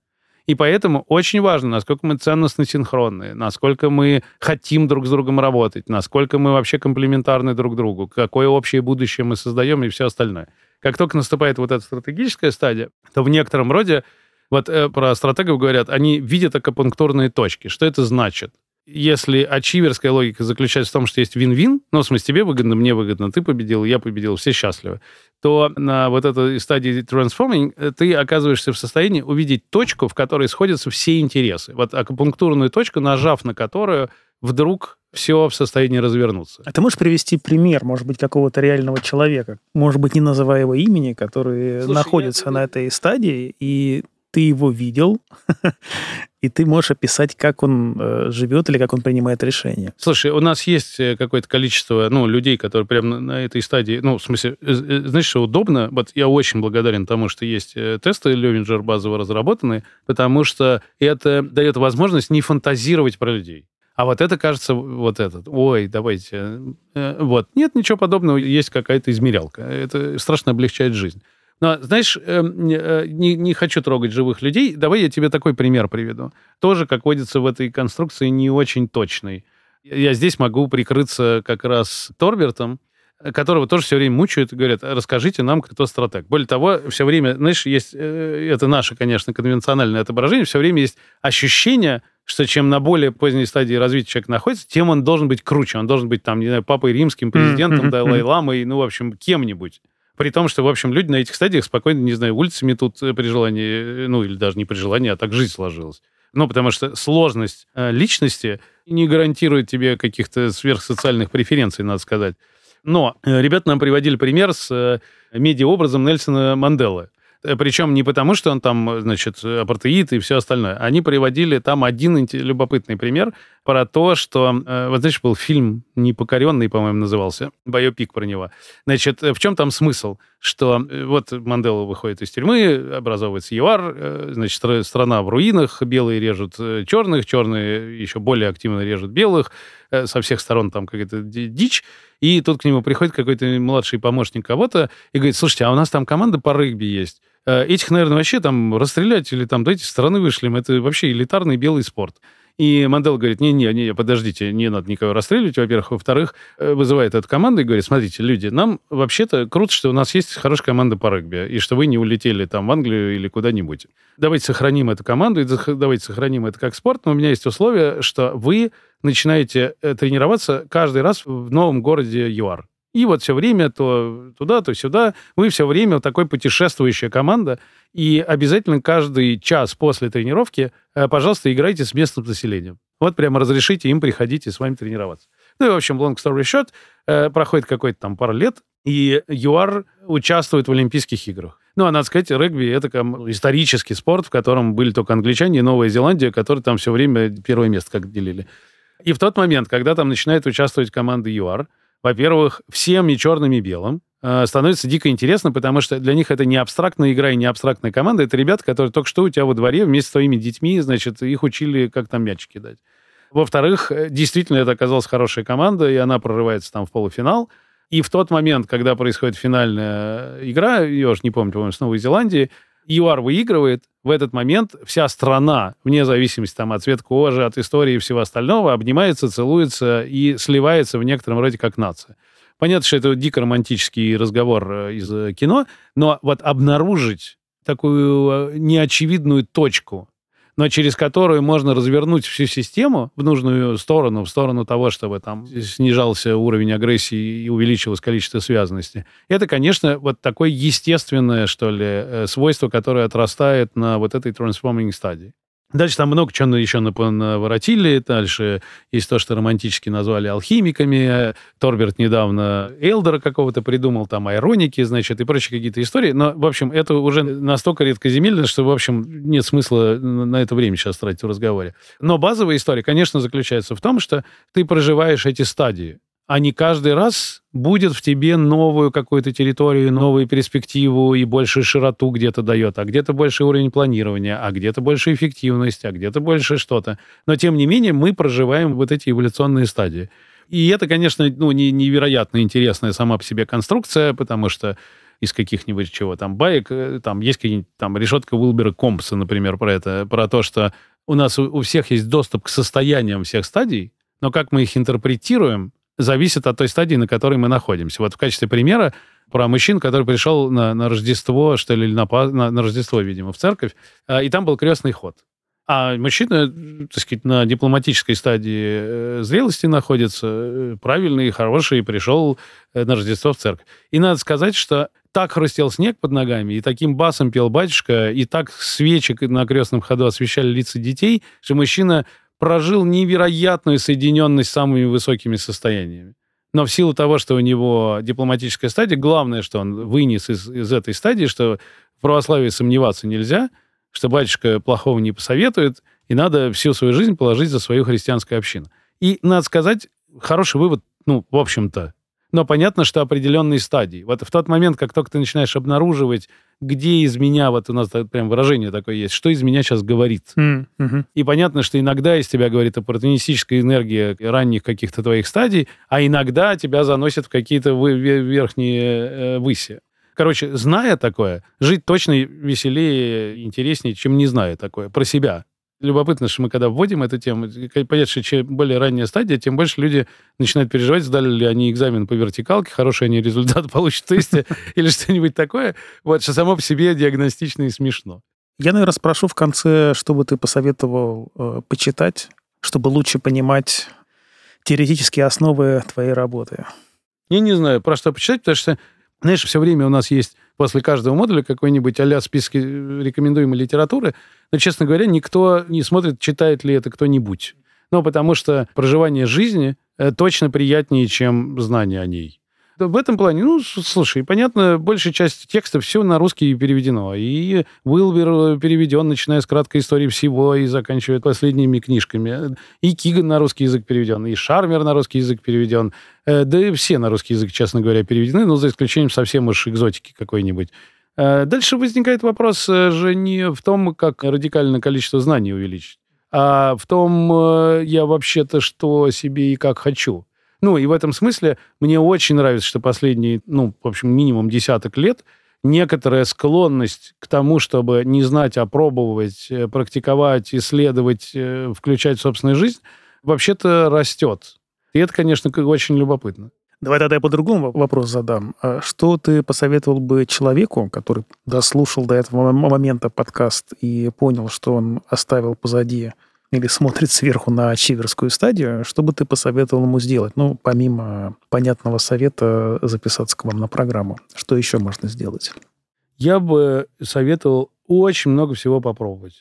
И поэтому очень важно, насколько мы ценностно синхронны, насколько мы хотим друг с другом работать, насколько мы вообще комплементарны друг другу, какое общее будущее мы создаем и все остальное. Как только наступает вот эта стратегическая стадия, то в некотором роде, вот э, про стратегов говорят, они видят акупунктурные точки. Что это значит? Если ачиверская логика заключается в том, что есть вин-вин, ну, в смысле, тебе выгодно, мне выгодно, ты победил, я победил, все счастливы, то на вот этой стадии трансформинг ты оказываешься в состоянии увидеть точку, в которой сходятся все интересы. Вот акупунктурную точку, нажав на которую, вдруг все в состоянии развернуться. А ты можешь привести пример, может быть, какого-то реального человека, может быть, не называя его имени, который Слушай, находится я... на этой стадии, и ты его видел, и ты можешь описать, как он э, живет или как он принимает решения. Слушай, у нас есть какое-то количество ну, людей, которые прямо на этой стадии... Ну, в смысле, знаешь, что удобно? Вот я очень благодарен тому, что есть тесты Лёвингер базово разработанные, потому что это дает возможность не фантазировать про людей. А вот это, кажется, вот этот. Ой, давайте... Вот. Нет, ничего подобного. Есть какая-то измерялка. Это страшно облегчает жизнь. Но, знаешь, не, не хочу трогать живых людей. Давай я тебе такой пример приведу. Тоже, как водится, в этой конструкции не очень точный. Я здесь могу прикрыться как раз Торбертом, которого тоже все время мучают и говорят, расскажите нам, кто стратег. Более того, все время, знаешь, есть, это наше, конечно, конвенциональное отображение, все время есть ощущение, что чем на более поздней стадии развития человек находится, тем он должен быть круче. Он должен быть, там, не знаю, папой римским, президентом, Далай-ламой, ну, в общем, кем-нибудь. При том, что, в общем, люди на этих стадиях спокойно, не знаю, улицами тут при желании, ну, или даже не при желании, а так жизнь сложилась. Ну, потому что сложность личности не гарантирует тебе каких-то сверхсоциальных преференций, надо сказать. Но ребята нам приводили пример с медиаобразом Нельсона Манделы. Причем не потому, что он там, значит, апартеид и все остальное. Они приводили там один любопытный пример про то, что... Вот, значит, был фильм «Непокоренный», по-моему, назывался, «Байопик» про него. Значит, в чем там смысл? Что вот Мандела выходит из тюрьмы, образовывается ЮАР, значит, страна в руинах, белые режут черных, черные еще более активно режут белых, со всех сторон там какая-то дичь. И тут к нему приходит какой-то младший помощник кого-то и говорит, слушайте, а у нас там команда по регби есть. Этих, наверное, вообще там расстрелять или там дайте стороны вышлем. Это вообще элитарный белый спорт. И Мандел говорит, не-не-не, подождите, не надо никого расстреливать, во-первых. Во-вторых, вызывает эту команду и говорит, смотрите, люди, нам вообще-то круто, что у нас есть хорошая команда по регби, и что вы не улетели там в Англию или куда-нибудь. Давайте сохраним эту команду, и давайте сохраним это как спорт, но у меня есть условие, что вы начинаете тренироваться каждый раз в новом городе ЮАР. И вот все время то туда, то сюда. Вы все время вот такой путешествующая команда. И обязательно каждый час после тренировки, пожалуйста, играйте с местным населением. Вот прямо разрешите им приходить и с вами тренироваться. Ну и, в общем, long story short, проходит какой-то там пару лет, и ЮАР участвует в Олимпийских играх. Ну, а надо сказать, регби – это исторический спорт, в котором были только англичане и Новая Зеландия, которые там все время первое место как делили. И в тот момент, когда там начинает участвовать команда ЮАР, во-первых, всем и черным, и белым становится дико интересно, потому что для них это не абстрактная игра и не абстрактная команда. Это ребята, которые только что у тебя во дворе вместе с твоими детьми, значит, их учили, как там мяч кидать. Во-вторых, действительно, это оказалась хорошая команда, и она прорывается там в полуфинал. И в тот момент, когда происходит финальная игра, я уж не помню, по-моему, с Новой Зеландией, ЮАР выигрывает, в этот момент вся страна, вне зависимости там, от цвета кожи, от истории и всего остального, обнимается, целуется и сливается в некотором роде как нация. Понятно, что это дико романтический разговор из кино, но вот обнаружить такую неочевидную точку, но через которую можно развернуть всю систему в нужную сторону, в сторону того, чтобы там снижался уровень агрессии и увеличилось количество связанности. Это, конечно, вот такое естественное, что ли, свойство, которое отрастает на вот этой transforming стадии. Дальше там много чего еще наворотили. Дальше есть то, что романтически назвали алхимиками. Торберт недавно Элдера какого-то придумал, там айроники, значит, и прочие какие-то истории. Но, в общем, это уже настолько редкоземельно, что, в общем, нет смысла на это время сейчас тратить в разговоре. Но базовая история, конечно, заключается в том, что ты проживаешь эти стадии, а не каждый раз будет в тебе новую какую-то территорию, новую перспективу и большую широту где-то дает, а где-то больше уровень планирования, а где-то больше эффективность, а где-то больше что-то. Но, тем не менее, мы проживаем вот эти эволюционные стадии. И это, конечно, ну, невероятно интересная сама по себе конструкция, потому что из каких-нибудь чего там баек, там есть какие-нибудь там решетка Уилбера Компса, например, про это, про то, что у нас у всех есть доступ к состояниям всех стадий, но как мы их интерпретируем, зависит от той стадии, на которой мы находимся. Вот в качестве примера про мужчин, который пришел на, на Рождество, что ли, на, на, на Рождество, видимо, в церковь, и там был крестный ход. А мужчина, так сказать, на дипломатической стадии зрелости находится, правильный, хороший, пришел на Рождество в церковь. И надо сказать, что так хрустел снег под ногами, и таким басом пел батюшка, и так свечи на крестном ходу освещали лица детей, что мужчина прожил невероятную соединенность с самыми высокими состояниями. Но в силу того, что у него дипломатическая стадия, главное, что он вынес из, из этой стадии, что в православии сомневаться нельзя, что батюшка плохого не посоветует, и надо всю свою жизнь положить за свою христианскую общину. И, надо сказать, хороший вывод, ну, в общем-то. Но понятно, что определенные стадии. Вот в тот момент, как только ты начинаешь обнаруживать, где из меня, вот у нас прям выражение такое есть, что из меня сейчас говорит. Mm-hmm. И понятно, что иногда из тебя говорит оппортунистическая энергия ранних каких-то твоих стадий, а иногда тебя заносят в какие-то верхние выси. Короче, зная такое, жить точно веселее, интереснее, чем не зная такое про себя. Любопытно, что мы когда вводим эту тему, понятно, что чем более ранняя стадия, тем больше люди начинают переживать, сдали ли они экзамен по вертикалке, хороший они результат получат в тесте или что-нибудь такое. Вот, что само по себе диагностично и смешно. Я, наверное, спрошу в конце, что бы ты посоветовал э, почитать, чтобы лучше понимать теоретические основы твоей работы. Я не знаю, про что почитать, потому что, знаешь, все время у нас есть после каждого модуля какой-нибудь а-ля списки рекомендуемой литературы, но, честно говоря, никто не смотрит, читает ли это кто-нибудь. Ну, потому что проживание жизни точно приятнее, чем знание о ней. В этом плане, ну, слушай, понятно, большая часть текста все на русский переведено. И Уилбер переведен, начиная с краткой истории всего и заканчивая последними книжками. И Киган на русский язык переведен, и Шармер на русский язык переведен. Да и все на русский язык, честно говоря, переведены, но за исключением совсем уж экзотики какой-нибудь. Дальше возникает вопрос же не в том, как радикально количество знаний увеличить, а в том, я вообще-то что себе и как хочу. Ну, и в этом смысле мне очень нравится, что последние, ну, в общем, минимум десяток лет некоторая склонность к тому, чтобы не знать, а пробовать, практиковать, исследовать, включать в собственную жизнь, вообще-то растет. И это, конечно, очень любопытно. Давай тогда я по-другому вопрос задам. Что ты посоветовал бы человеку, который дослушал до этого момента подкаст и понял, что он оставил позади или смотрит сверху на ачиверскую стадию, что бы ты посоветовал ему сделать? Ну, помимо понятного совета записаться к вам на программу, что еще можно сделать? Я бы советовал очень много всего попробовать.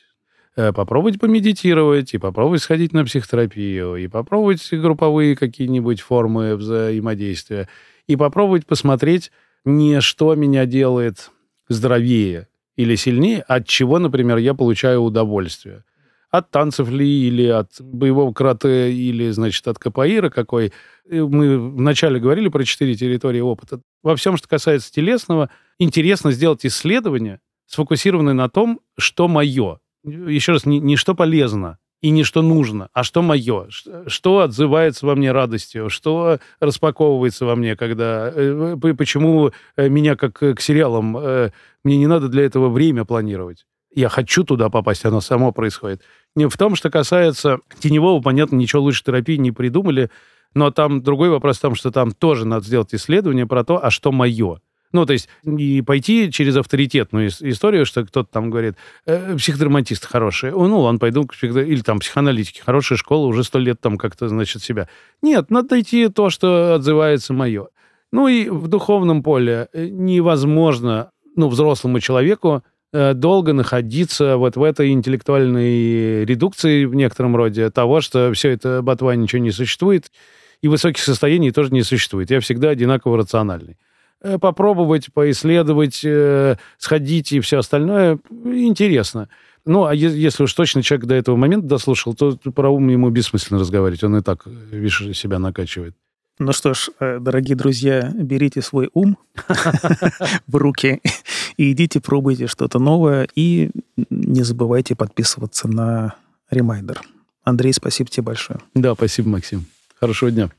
Попробовать помедитировать, и попробовать сходить на психотерапию, и попробовать групповые какие-нибудь формы взаимодействия, и попробовать посмотреть не что меня делает здоровее или сильнее, от чего, например, я получаю удовольствие. От танцев ли, или от боевого карате, или, значит, от капоэйры какой. Мы вначале говорили про четыре территории опыта. Во всем, что касается телесного, интересно сделать исследование, сфокусированное на том, что мое. Еще раз, не, не что полезно и не что нужно, а что мое. Что отзывается во мне радостью, что распаковывается во мне, когда... Почему меня, как к сериалам, мне не надо для этого время планировать. Я хочу туда попасть, оно само происходит. В том, что касается теневого, понятно, ничего лучше терапии не придумали, но там другой вопрос в том, что там тоже надо сделать исследование про то, а что мое. Ну, то есть, и пойти через авторитетную историю, что кто-то там говорит, э, психодраматист хороший, ну, ладно, пойду к психодраматисту, или там психоаналитики, хорошая школа, уже сто лет там как-то, значит, себя. Нет, надо найти то, что отзывается мое. Ну, и в духовном поле невозможно, ну, взрослому человеку долго находиться вот в этой интеллектуальной редукции в некотором роде того, что все это ботва, ничего не существует, и высоких состояний тоже не существует. Я всегда одинаково рациональный. Попробовать, поисследовать, сходить и все остальное интересно. Ну, а если уж точно человек до этого момента дослушал, то про ум ему бессмысленно разговаривать. Он и так, видишь, себя накачивает. Ну что ж, дорогие друзья, берите свой ум в руки и идите, пробуйте что-то новое. И не забывайте подписываться на Reminder. Андрей, спасибо тебе большое. Да, спасибо, Максим. Хорошего дня.